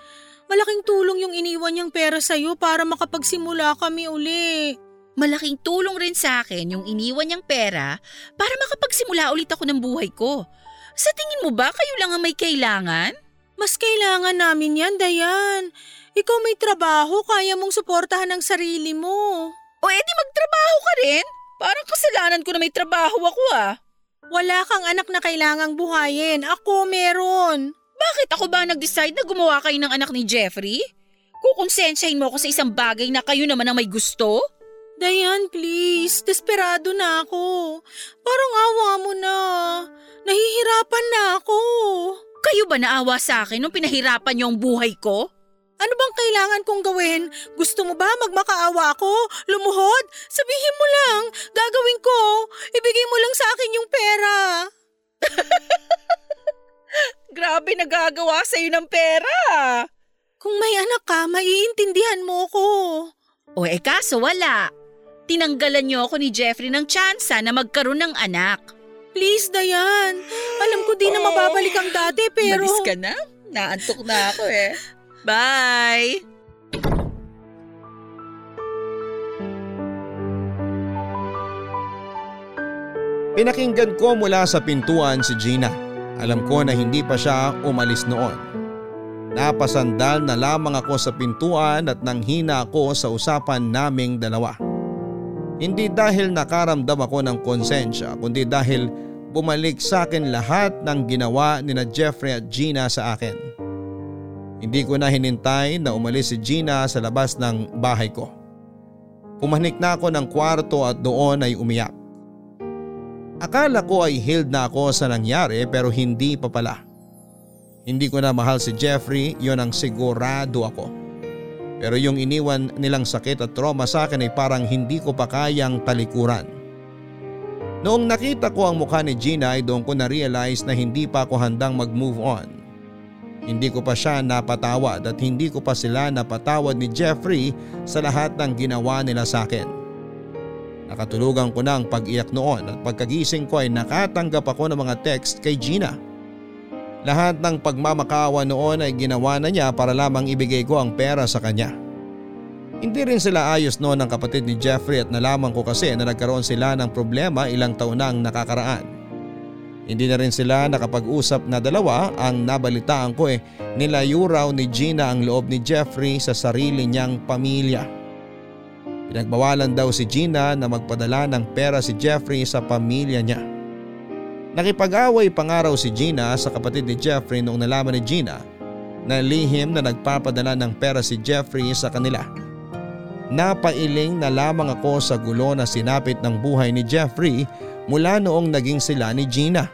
Malaking tulong yung iniwan niyang pera sa'yo para makapagsimula kami uli. Malaking tulong rin sa akin yung iniwan niyang pera para makapagsimula ulit ako ng buhay ko. Sa tingin mo ba kayo lang ang may kailangan? Mas kailangan namin yan, Diane. Ikaw may trabaho, kaya mong suportahan ang sarili mo. O edi magtrabaho ka rin? Parang kasalanan ko na may trabaho ako ah. Wala kang anak na kailangang buhayin. Ako meron. Bakit ako ba nag-decide na gumawa kayo ng anak ni Jeffrey? Kukonsensyahin mo ako sa isang bagay na kayo naman ang may gusto? Diane, please. Desperado na ako. Parang awa mo na. Nahihirapan na ako. Kayo ba naawa sa akin nung pinahirapan niyo ang buhay ko? Ano bang kailangan kong gawin? Gusto mo ba magmakaawa ako? Lumuhod? Sabihin mo lang, gagawin ko. Ibigay mo lang sa akin yung pera. Grabe nagagawa sa'yo ng pera. Kung may anak ka, maiintindihan mo ko. O kaso wala. Tinanggalan niyo ako ni Jeffrey ng tsansa na magkaroon ng anak. Please, Diane. Alam ko di na mababalik ang dati pero… Malis ka na? Naantok na ako eh. Bye! Pinakinggan ko mula sa pintuan si Gina. Alam ko na hindi pa siya umalis noon. Napasandal na lamang ako sa pintuan at nanghina ako sa usapan naming dalawa. Hindi dahil nakaramdam ako ng konsensya kundi dahil bumalik sa akin lahat ng ginawa nina Jeffrey at Gina sa akin. Hindi ko na hinintay na umalis si Gina sa labas ng bahay ko. Pumanik na ako ng kwarto at doon ay umiyak. Akala ko ay healed na ako sa nangyari pero hindi pa pala. Hindi ko na mahal si Jeffrey, yon ang sigurado ako. Pero yung iniwan nilang sakit at trauma sa akin ay parang hindi ko pa kayang talikuran. Noong nakita ko ang mukha ni Gina ay doon ko na-realize na hindi pa ako handang mag-move on. Hindi ko pa siya napatawad at hindi ko pa sila napatawad ni Jeffrey sa lahat ng ginawa nila sa akin. Nakatulugan ko na ang pag-iyak noon at pagkagising ko ay nakatanggap ako ng mga text kay Gina. Lahat ng pagmamakawa noon ay ginawa na niya para lamang ibigay ko ang pera sa kanya. Hindi rin sila ayos noon ng kapatid ni Jeffrey at nalaman ko kasi na nagkaroon sila ng problema ilang taon na ang nakakaraan. Hindi na rin sila nakapag-usap na dalawa. Ang nabalitaan ko nilayo raw ni Gina ang loob ni Jeffrey sa sarili niyang pamilya. Pinagbawalan daw si Gina na magpadala ng pera si Jeffrey sa pamilya niya. Nakipag-away pa nga raw si Gina sa kapatid ni Jeffrey noong nalaman ni Gina na lihim na nagpapadala ng pera si Jeffrey sa kanila. Napailing na lamang ako sa gulo na sinapit ng buhay ni Jeffrey mula noong naging sila ni Gina.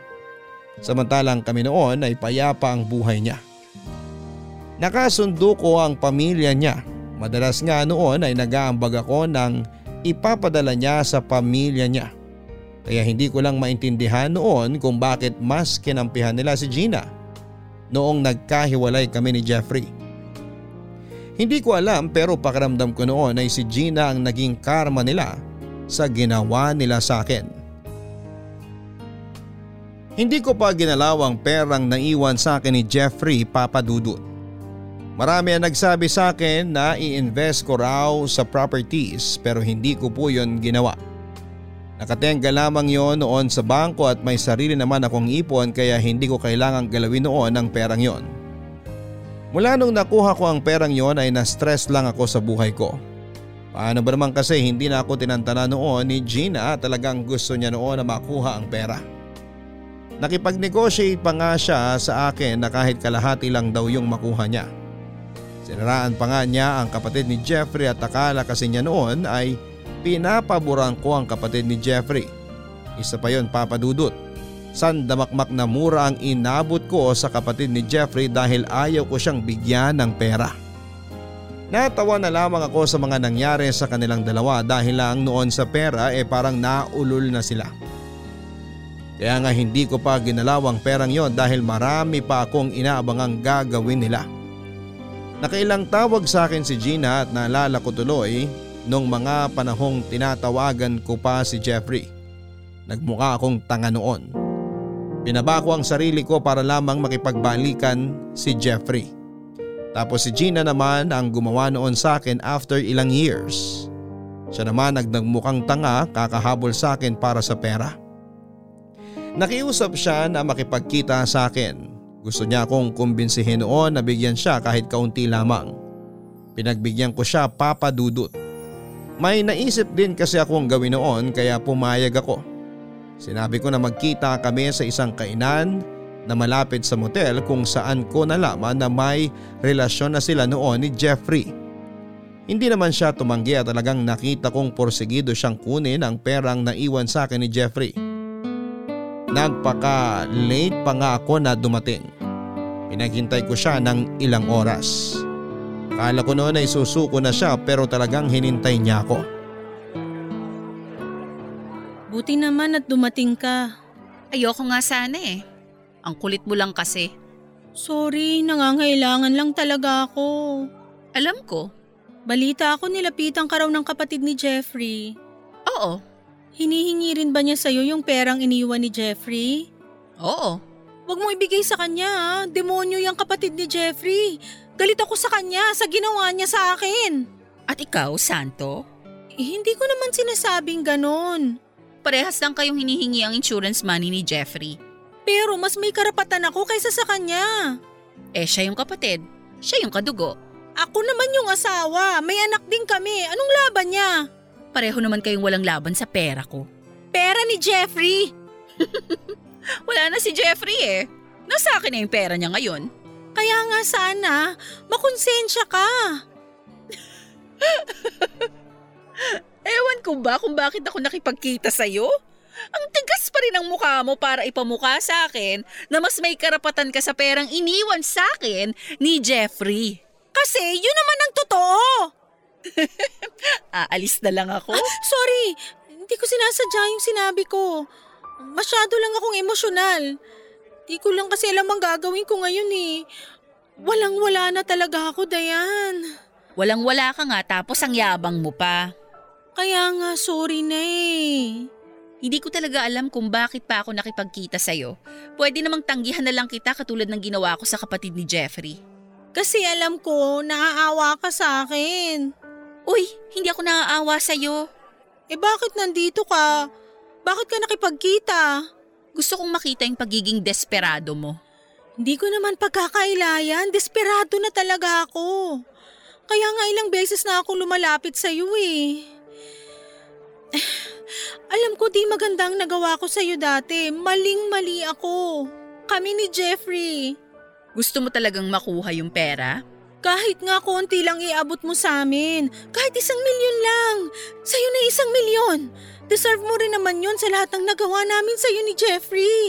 Samantalang kami noon ay payapa ang buhay niya. Nakasundo ko ang pamilya niya. Madalas nga noon ay nag-aambag ako ng ipapadala niya sa pamilya niya. Kaya hindi ko lang maintindihan noon kung bakit mas kinampihan nila si Gina noong nagkahiwalay kami ni Jeffrey. Hindi ko alam pero pakiramdam ko noon ay si Gina ang naging karma nila sa ginawa nila sa akin. Hindi ko pa ginalaw ang perang naiwan sa akin ni Jeffrey, Papa Dudut. Marami ang nagsabi sa akin na i-invest ko raw sa properties pero hindi ko po yun ginawa. Nakatenga lamang yon noon sa bangko at may sarili naman akong ipon kaya hindi ko kailangang galawin noon ang perang yon. Mula nung nakuha ko ang perang yon ay na-stress lang ako sa buhay ko. Paano ba naman kasi hindi na ako tinantana noon ni Gina, talagang gusto niya noon na makuha ang pera. Nakipag-negotiate pa nga siya sa akin na kahit kalahati lang daw yung makuha niya. Sinaraan pa nga niya ang kapatid ni Jeffrey at akala kasi niya noon ay pinapaboran ko ang kapatid ni Jeffrey. Isa pa yon, Papa Dudut. Sandamakmak na mura ang inabot ko sa kapatid ni Jeffrey dahil ayaw ko siyang bigyan ng pera. Natawa na lamang ako sa mga nangyari sa kanilang dalawa dahil lang noon sa pera parang naulol na sila. Kaya nga hindi ko pa ginalawang perang yon dahil marami pa akong inaabangang gagawin nila. Nakailang tawag sa akin si Gina at naalala ko tuloy nung mga panahong tinatawagan ko pa si Jeffrey. Nagmukha akong tanga noon. Pinaba ko ang sarili ko para lamang makipagbalikan si Jeffrey. Tapos si Gina naman ang gumawa noon sa akin after ilang years. Siya naman nagmukhang tanga, kakahabol sa akin para sa pera. Nakiusap siya na makipagkita sa akin. Gusto niya akong kumbinsihin noon na bigyan siya kahit kaunti lamang. Pinagbigyan ko siya, Papa Dudut. May naisip din kasi akong gawin noon kaya pumayag ako. Sinabi ko na magkita kami sa isang kainan na malapit sa motel kung saan ko nalaman na may relasyon na sila noon ni Jeffrey. Hindi naman siya tumanggi at talagang nakita kong porsigido siyang kunin ang perang naiwan sa akin ni Jeffrey. Nagpaka-late pa nga ako na dumating. Pinaghintay ko siya ng ilang oras. Akala ko noon ay susuko na siya pero talagang hinintay niya ako. Buti naman at dumating ka. Ayoko nga sana Ang kulit mo lang kasi. Sorry, nangangailangan lang talaga ako. Alam ko. Balita ako nilapitan ka raw ng kapatid ni Jeffrey. Oo. Hinihingi rin ba niya sa'yo yung perang iniwan ni Jeffrey? Oo. Huwag mo ibigay sa kanya ha. Demonyo yung kapatid ni Jeffrey. Galit ako sa kanya sa ginawa niya sa akin. At ikaw, Santo? Hindi ko naman sinasabing ganon. Parehas lang kayong hinihingi ang insurance money ni Jeffrey. Pero mas may karapatan ako kaysa sa kanya. Siya yung kapatid. Siya yung kadugo. Ako naman yung asawa. May anak din kami. Anong laban niya? Pareho naman kayong walang laban sa pera ko. Pera ni Jeffrey! Wala na si Jeffrey eh. Nasa akin na yung pera niya ngayon. Kaya nga sana, makonsensya ka. Ewan ko ba kung bakit ako nakipagkita sa'yo? Ang tigas pa rin ang mukha mo para ipamukha sa akin na mas may karapatan ka sa perang iniwan sa akin ni Jeffrey. Kasi yun naman ang totoo. Aalis na lang ako. Sorry, hindi ko sinasadya yung sinabi ko. Masyado lang akong emosyonal. Di ko lang kasi alam ang gagawin ko ngayon eh. Walang-wala na talaga ako, Diane. Walang-wala ka nga tapos ang yabang mo pa. Kaya nga, sorry na eh. Hindi ko talaga alam kung bakit pa ako nakipagkita sa'yo. Pwede namang tanggihan na lang kita katulad ng ginawa ko sa kapatid ni Jeffrey. Kasi alam ko, naaawa ka sa akin. Uy, hindi ako naaawa sa'yo. Eh bakit nandito ka? Bakit ka nakipagkita? Gusto kong makita yung pagiging desperado mo. Hindi ko naman pagkakailayan. Desperado na talaga ako. Kaya nga ilang beses na ako lumalapit sa'yo eh. Alam ko di magandang nagawa ko sa'yo dati. Maling-mali ako. Kami ni Jeffrey. Gusto mo talagang makuha yung pera? Kahit nga konti lang iabot mo sa amin. Kahit 1 milyon lang. Sa'yo na 1 milyon. Deserve mo rin naman yun sa lahat ng nagawa namin sa'yo ni Jeffrey.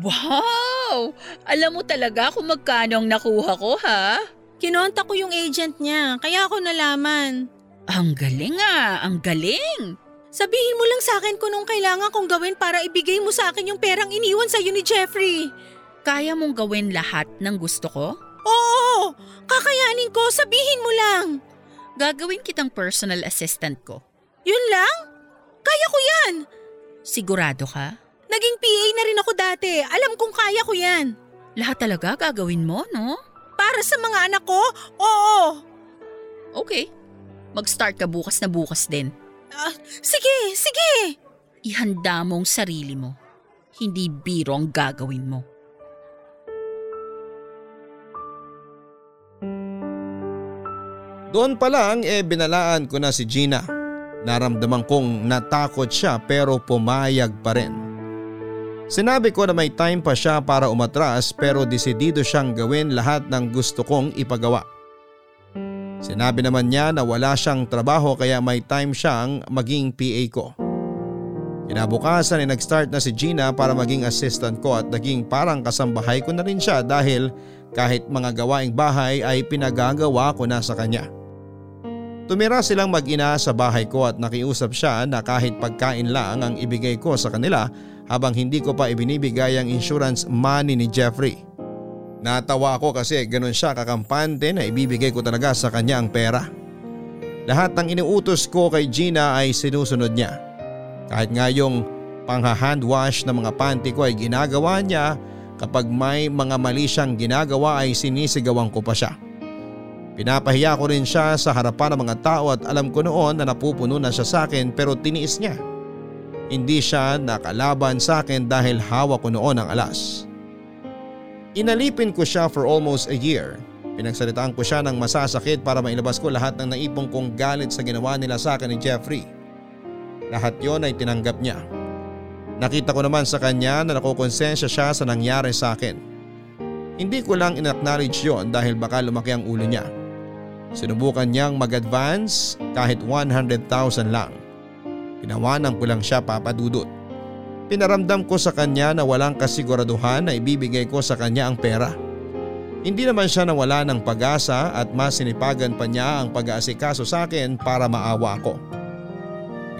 Wow! Alam mo talaga kung magkano ang nakuha ko ha? Kinontak ko yung agent niya kaya ako nalaman. Ang galing ah! Ang galing! Sabihin mo lang sa akin kung anong kailangan kong gawin para ibigay mo sa akin yung perang iniwan sa'yo ni Jeffrey. Kaya mong gawin lahat ng gusto ko? Oo! Kakayanin ko, sabihin mo lang! Gagawin kitang personal assistant ko. Yun lang? Kaya ko yan! Sigurado ka? Naging PA na rin ako dati. Alam kong kaya ko yan. Lahat talaga gagawin mo, no? Para sa mga anak ko? Oo! Okay. Mag-start ka bukas na bukas din. Sige! Ihanda mo ang sarili mo. Hindi biro ang gagawin mo. Doon pa lang binalaan ko na si Gina. Naramdaman kong natakot siya pero pumayag pa rin. Sinabi ko na may time pa siya para umatras pero desidido siyang gawin lahat ng gusto kong ipagawa. Sinabi naman niya na wala siyang trabaho kaya may time siyang maging PA ko. Kinabukasan ay nag-start na si Gina para maging assistant ko at naging parang kasambahay ko na rin siya dahil kahit mga gawaing bahay ay pinagagawa ko na sa kanya. Tumira silang mag-ina sa bahay ko at nakiusap siya na kahit pagkain lang ang ibigay ko sa kanila habang hindi ko pa ibinibigay ang insurance money ni Jeffrey. Natawa ako kasi ganun siya kakampante na ibibigay ko talaga sa kanya ang pera. Lahat ng iniutos ko kay Gina ay sinusunod niya. Kahit nga yung pangha-handwash ng mga panty ko ay ginagawa niya, kapag may mga mali siyang ginagawa ay sinisigawan ko pa siya. Pinapahiya ko rin siya sa harapan ng mga tao at alam ko noon na napupuno na siya sa akin pero tiniis niya. Hindi siya nakalaban sa akin dahil hawak ko noon ang alas. Inalipin ko siya for almost a year. Pinagsalitaan ko siya ng masasakit para mailabas ko lahat ng naipong kong galit sa ginawa nila sa akin ni Jeffrey. Lahat yon ay tinanggap niya. Nakita ko naman sa kanya na nakukonsensya siya sa nangyari sa akin. Hindi ko lang in-acknowledge yon dahil baka lumaki ang ulo niya. Sinubukan niyang mag-advance kahit 100,000 lang. Pinawanan ko lang siya, Papa Dudut. Pinaramdam ko sa kanya na walang kasiguraduhan na ibibigay ko sa kanya ang pera. Hindi naman siya nawala ng pag-asa at mas sinipagan pa niya ang pag-aasikaso sa akin para maawa ako.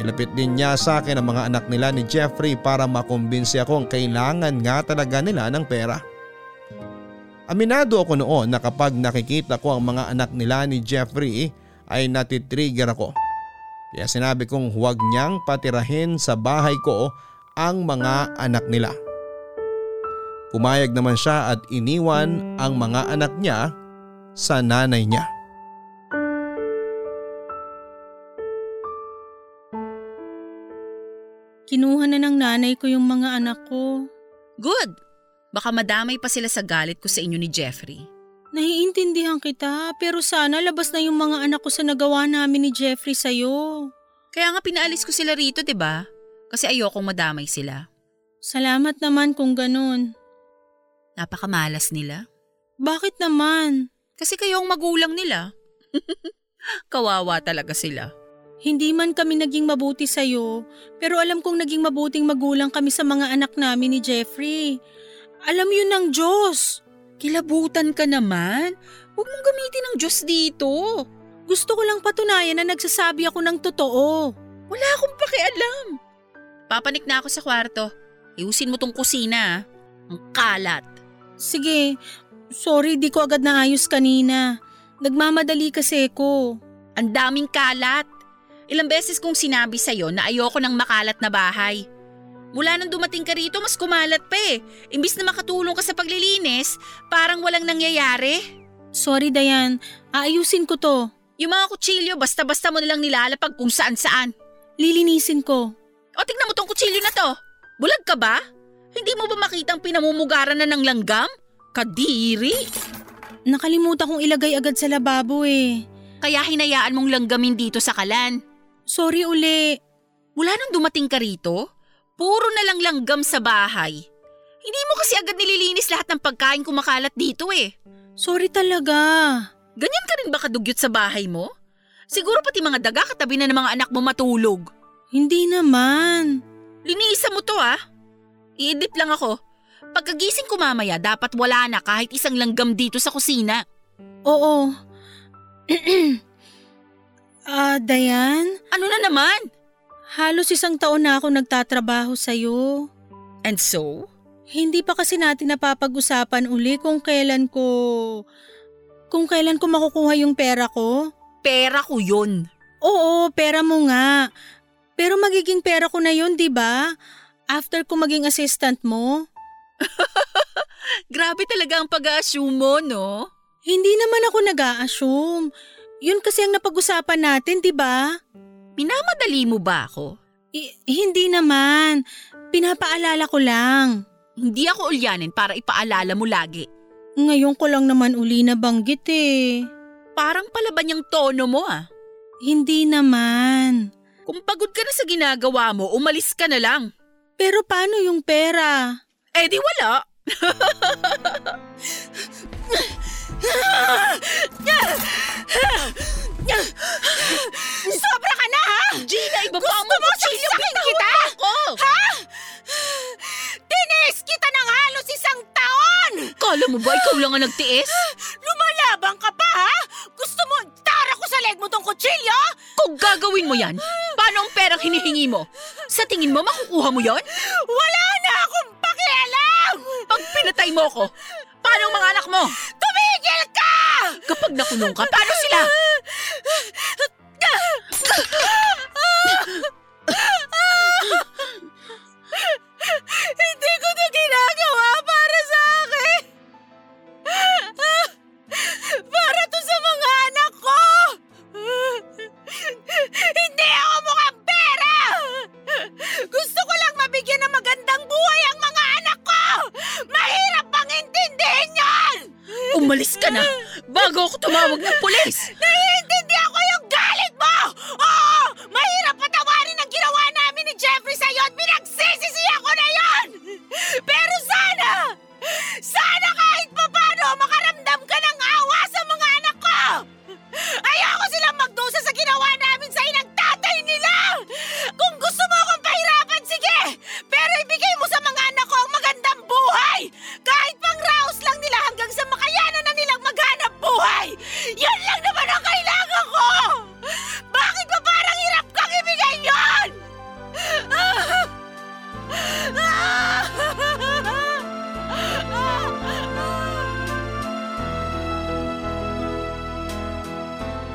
Nilapit din niya sa akin ang mga anak nila ni Jeffrey para makumbinsi akong kailangan nga talaga nila ng pera. Aminado ako noon na kapag nakikita ko ang mga anak nila ni Jeffrey ay natitrigger ako. Kaya sinabi kong huwag niyang patirahin sa bahay ko ang mga anak nila. Pumayag naman siya at iniwan ang mga anak niya sa nanay niya. Kinuha na ng nanay ko yung mga anak ko. Good! Baka madamay pa sila sa galit ko sa inyo ni Jeffrey. Naiintindihan kita, pero sana labas na yung mga anak ko sa nagawa namin ni Jeffrey sa'yo. Kaya nga pinaalis ko sila rito, diba? Kasi ayokong madamay sila. Salamat naman kung ganun. Napakamalas nila. Bakit naman? Kasi kayong magulang nila. Kawawa talaga sila. Hindi man kami naging mabuti sa'yo, pero alam kong naging mabuting magulang kami sa mga anak namin ni Jeffrey. Alam yun ng Diyos. Kilabutan ka naman. Huwag mong gamitin ang Diyos dito. Gusto ko lang patunayan na nagsasabi ako ng totoo. Wala akong pakialam. Papanik na ako sa kwarto. Ayusin mo tong kusina. Ang kalat. Sige, sorry di ko agad naayos kanina. Nagmamadali kasi ko. Ang daming kalat. Ilang beses kong sinabi sa'yo na ayoko ng makalat na bahay. Mula nang dumating ka rito, mas kumalat pa eh. Imbis na makatulong ka sa paglilinis, parang walang nangyayari. Sorry Diane, aayusin ko to. Yung mga kutsilyo, basta-basta mo nilang nilalapag kung saan-saan. Lilinisin ko. O tignan mo tong kutsilyo na to. Bulag ka ba? Hindi mo ba makitang pinamumugaran na ng langgam? Kadiri! Nakalimutan kong ilagay agad sa lababo eh. Kaya hinayaan mong langgamin dito sa kalan. Sorry uli. Mula nang dumating ka rito, puro na lang langgam sa bahay. Hindi mo kasi agad nililinis lahat ng pagkain kumakalat dito eh. Sorry talaga. Ganyan ka rin ba kadugyot sa bahay mo? Siguro pati mga daga katabi na ng mga anak mo matulog. Hindi naman. Linisan mo to ah. Iidip lang ako. Pagkagising ko mamaya dapat wala na kahit isang langgam dito sa kusina. Oo. Diane? Ano na naman? Halos 1 taon na ako nagtatrabaho sa'yo. And so? Hindi pa kasi natin napapag-usapan uli kung kailan ko makukuha yung pera ko. Pera ko yun. Oo, pera mo nga. Pero magiging pera ko na yun, di ba? After ko maging assistant mo. Grabe talaga ang pag-a-assume mo, no? Hindi naman ako nag-a-assume. Yun kasi ang napag-usapan natin, di ba? Minamadali mo ba ako? Hindi naman. Pinapaalala ko lang. Hindi ako ulyanin para ipaalala mo lagi. Ngayon ko lang naman uli nabanggit eh. Parang palaban yung tono mo ah. Hindi naman. Kung pagod ka na sa ginagawa mo, umalis ka na lang. Pero paano yung pera? Eh di wala. Sobra ka na ha? Gina, ibaba mo ang kutsilyo. Gusto mo saksapin kita? Ha? Tiniis kita ng halos 1 taon! Kala mo ba ikaw lang ang nagtiis? Lumalabang ka pa ha? Gusto mo tara ko sa leg mo tong kutsilyo? Kung gagawin mo yan, paano ang perang hinihingi mo? Sa tingin mo makukuha mo yon? Wala na akong pakialam! Pag pinatay mo ko, paano ang mga anak mo? Tumigil ka! Kapag nakulong ka, paano sila? Hindi ko na ginagawa para sa akin. Para to sa mga anak ko. Hindi ako mukhang pera. Gusto ko lang mabigyan ng magandang buhay ang mga anak ko. Mahirap pang intindihin yun. Umalis ka na bago ako tumawag ng pulis. Naiintindihan ko yung galit mo. Oo, mahirap patawarin ang ginawa namin ni Jeffrey sa'yo at pinagsisisihan ko na yon. Pero sana kahit papaano makaramdam ka ng awa sa mga anak ko. Ayoko silang magdusa sa ginawa namin sa'yo ng tatay nila. Kung gusto mo akong pahirapan, sige. Pero ibigay mo sa mga anak ko ang magandang buhay. Kahit pang raos lang nila hanggang sa makayanan na nilang maghanap buhay. Yun lang naman ang kailangan ko. Bakit ba parang hirap kang ibigay yun?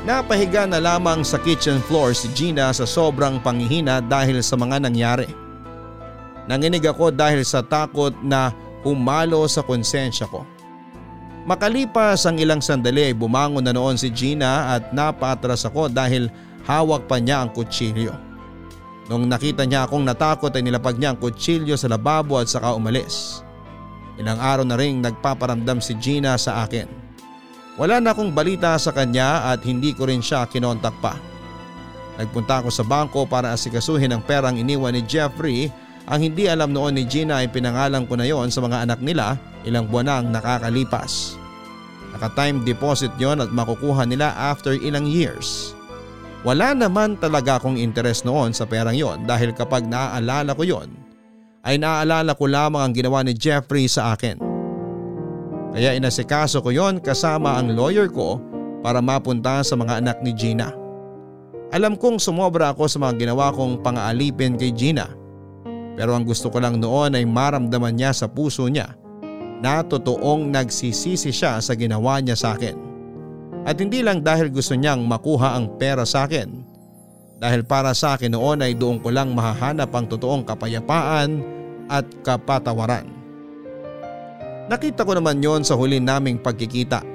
Napahiga na lamang sa kitchen floor si Gina sa sobrang panghihina dahil sa mga nangyari. Nanginig ako dahil sa takot na humalo sa konsensya ko. Makalipas ang ilang sandali ay bumangon na noon si Gina at napaatras ako dahil hawak pa niya ang kutsilyo. Nung nakita niya akong natakot ay nilapag niya ang kutsilyo sa lababo at saka umalis. Ilang araw na ring nagpaparamdam si Gina sa akin. Wala na akong balita sa kanya at hindi ko rin siya kinontak pa. Nagpunta ako sa bangko para asikasuhin ang perang iniwan ni Jeffrey. Ang hindi alam noon ni Gina ay pinangalan ko na yon sa mga anak nila ilang buwan na ang nakakalipas. Naka-time deposit yon at makukuha nila after ilang years. Wala naman talaga akong interes noon sa perang yon dahil kapag naaalala ko yon ay naaalala ko lamang ang ginawa ni Jeffrey sa akin. Kaya inasikaso ko yon kasama ang lawyer ko para mapunta sa mga anak ni Gina. Alam kong sumobra ako sa mga ginawa kong pang-aalipin kay Gina. Pero ang gusto ko lang noon ay maramdaman niya sa puso niya na totoong nagsisisi siya sa ginawa niya sa akin. At hindi lang dahil gusto niyang makuha ang pera sa akin. Dahil para sa akin noon ay doon ko lang mahahanap ang totoong kapayapaan at kapatawaran. Nakita ko naman yon sa huli naming pagkikita.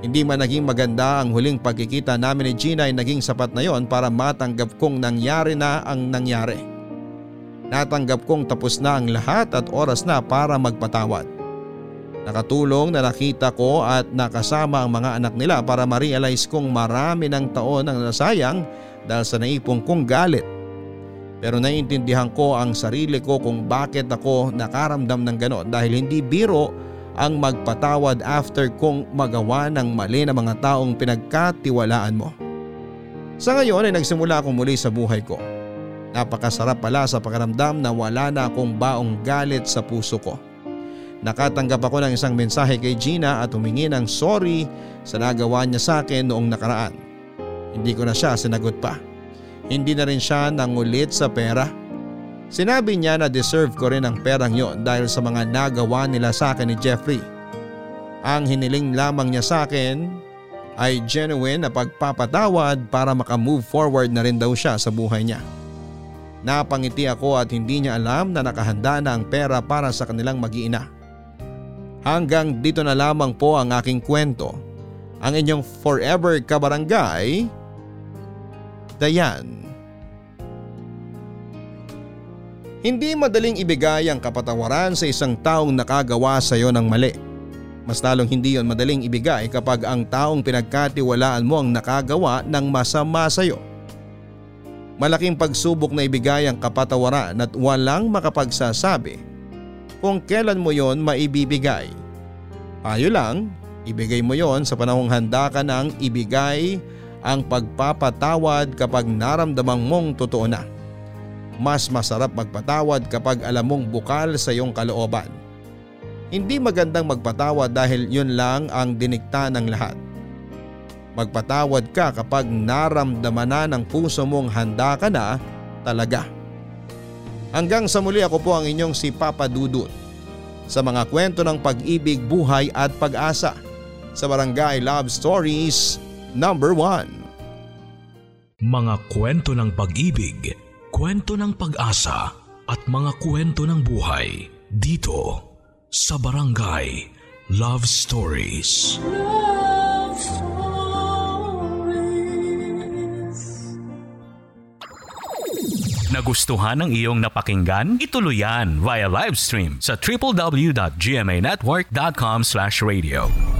Hindi man naging maganda ang huling pagkikita namin ni Gina ay naging sapat na yon para matanggap kong nangyari na ang nangyari. Natanggap kong tapos na ang lahat at oras na para magpatawad. Nakatulong na nakita ko at nakasama ang mga anak nila para ma-realize kong marami ng taon ang nasayang dahil sa naipong kong galit. Pero naiintindihan ko ang sarili ko kung bakit ako nakaramdam ng ganon dahil hindi biro ang magpatawad after kong magawa ng mali na mga taong pinagkatiwalaan mo. Sa ngayon ay nagsimula akong muli sa buhay ko. Napakasarap pala sa pakiramdam na wala na akong baong galit sa puso ko. Nakatanggap ako ng isang mensahe kay Gina at humingi ng sorry sa nagawa niya sa akin noong nakaraan. Hindi ko na siya sinagot pa. Hindi na rin siya nangulit sa pera. Sinabi niya na deserve ko rin ang perang yon dahil sa mga nagawa nila sa akin ni Jeffrey. Ang hiniling lamang niya sa akin ay genuine na pagpapatawad para makamove forward na rin daw siya sa buhay niya. Napangiti ako at hindi niya alam na nakahanda na ang pera para sa kanilang mag-iina. Hanggang dito na lamang po ang aking kwento. Ang inyong forever kabarangay, Diane. Hindi madaling ibigay ang kapatawaran sa isang taong nakagawa sa iyo ng mali. Mas lalong hindi yon madaling ibigay kapag ang taong pinagkatiwalaan mo ang nakagawa ng masama sa iyo. Malaking pagsubok na ibigay ang kapatawaran at walang makapagsasabi kung kailan mo yon maibibigay. Payo lang, ibigay mo yon sa panahong handa ka nang ibigay ang pagpapatawad kapag naramdaman mong totoo na. Mas masarap magpatawad kapag alam mong bukal sa iyong kalooban. Hindi magandang magpatawad dahil yun lang ang dinikta ng lahat. Magpatawad ka kapag naramdaman na ng puso mong handa ka na talaga. Hanggang sa muli, ako po ang inyong si Papa Dudut sa mga kwento ng pag-ibig, buhay at pag-asa sa Barangay Love Stories Number 1. Mga kwento ng pag-ibig, kwento ng pag-asa at mga kwento ng buhay dito sa Barangay Love Stories. Love Stories. Nagustuhan ang iyong napakinggan? Ituloy yan via live stream sa www.gmanetwork.com/radio.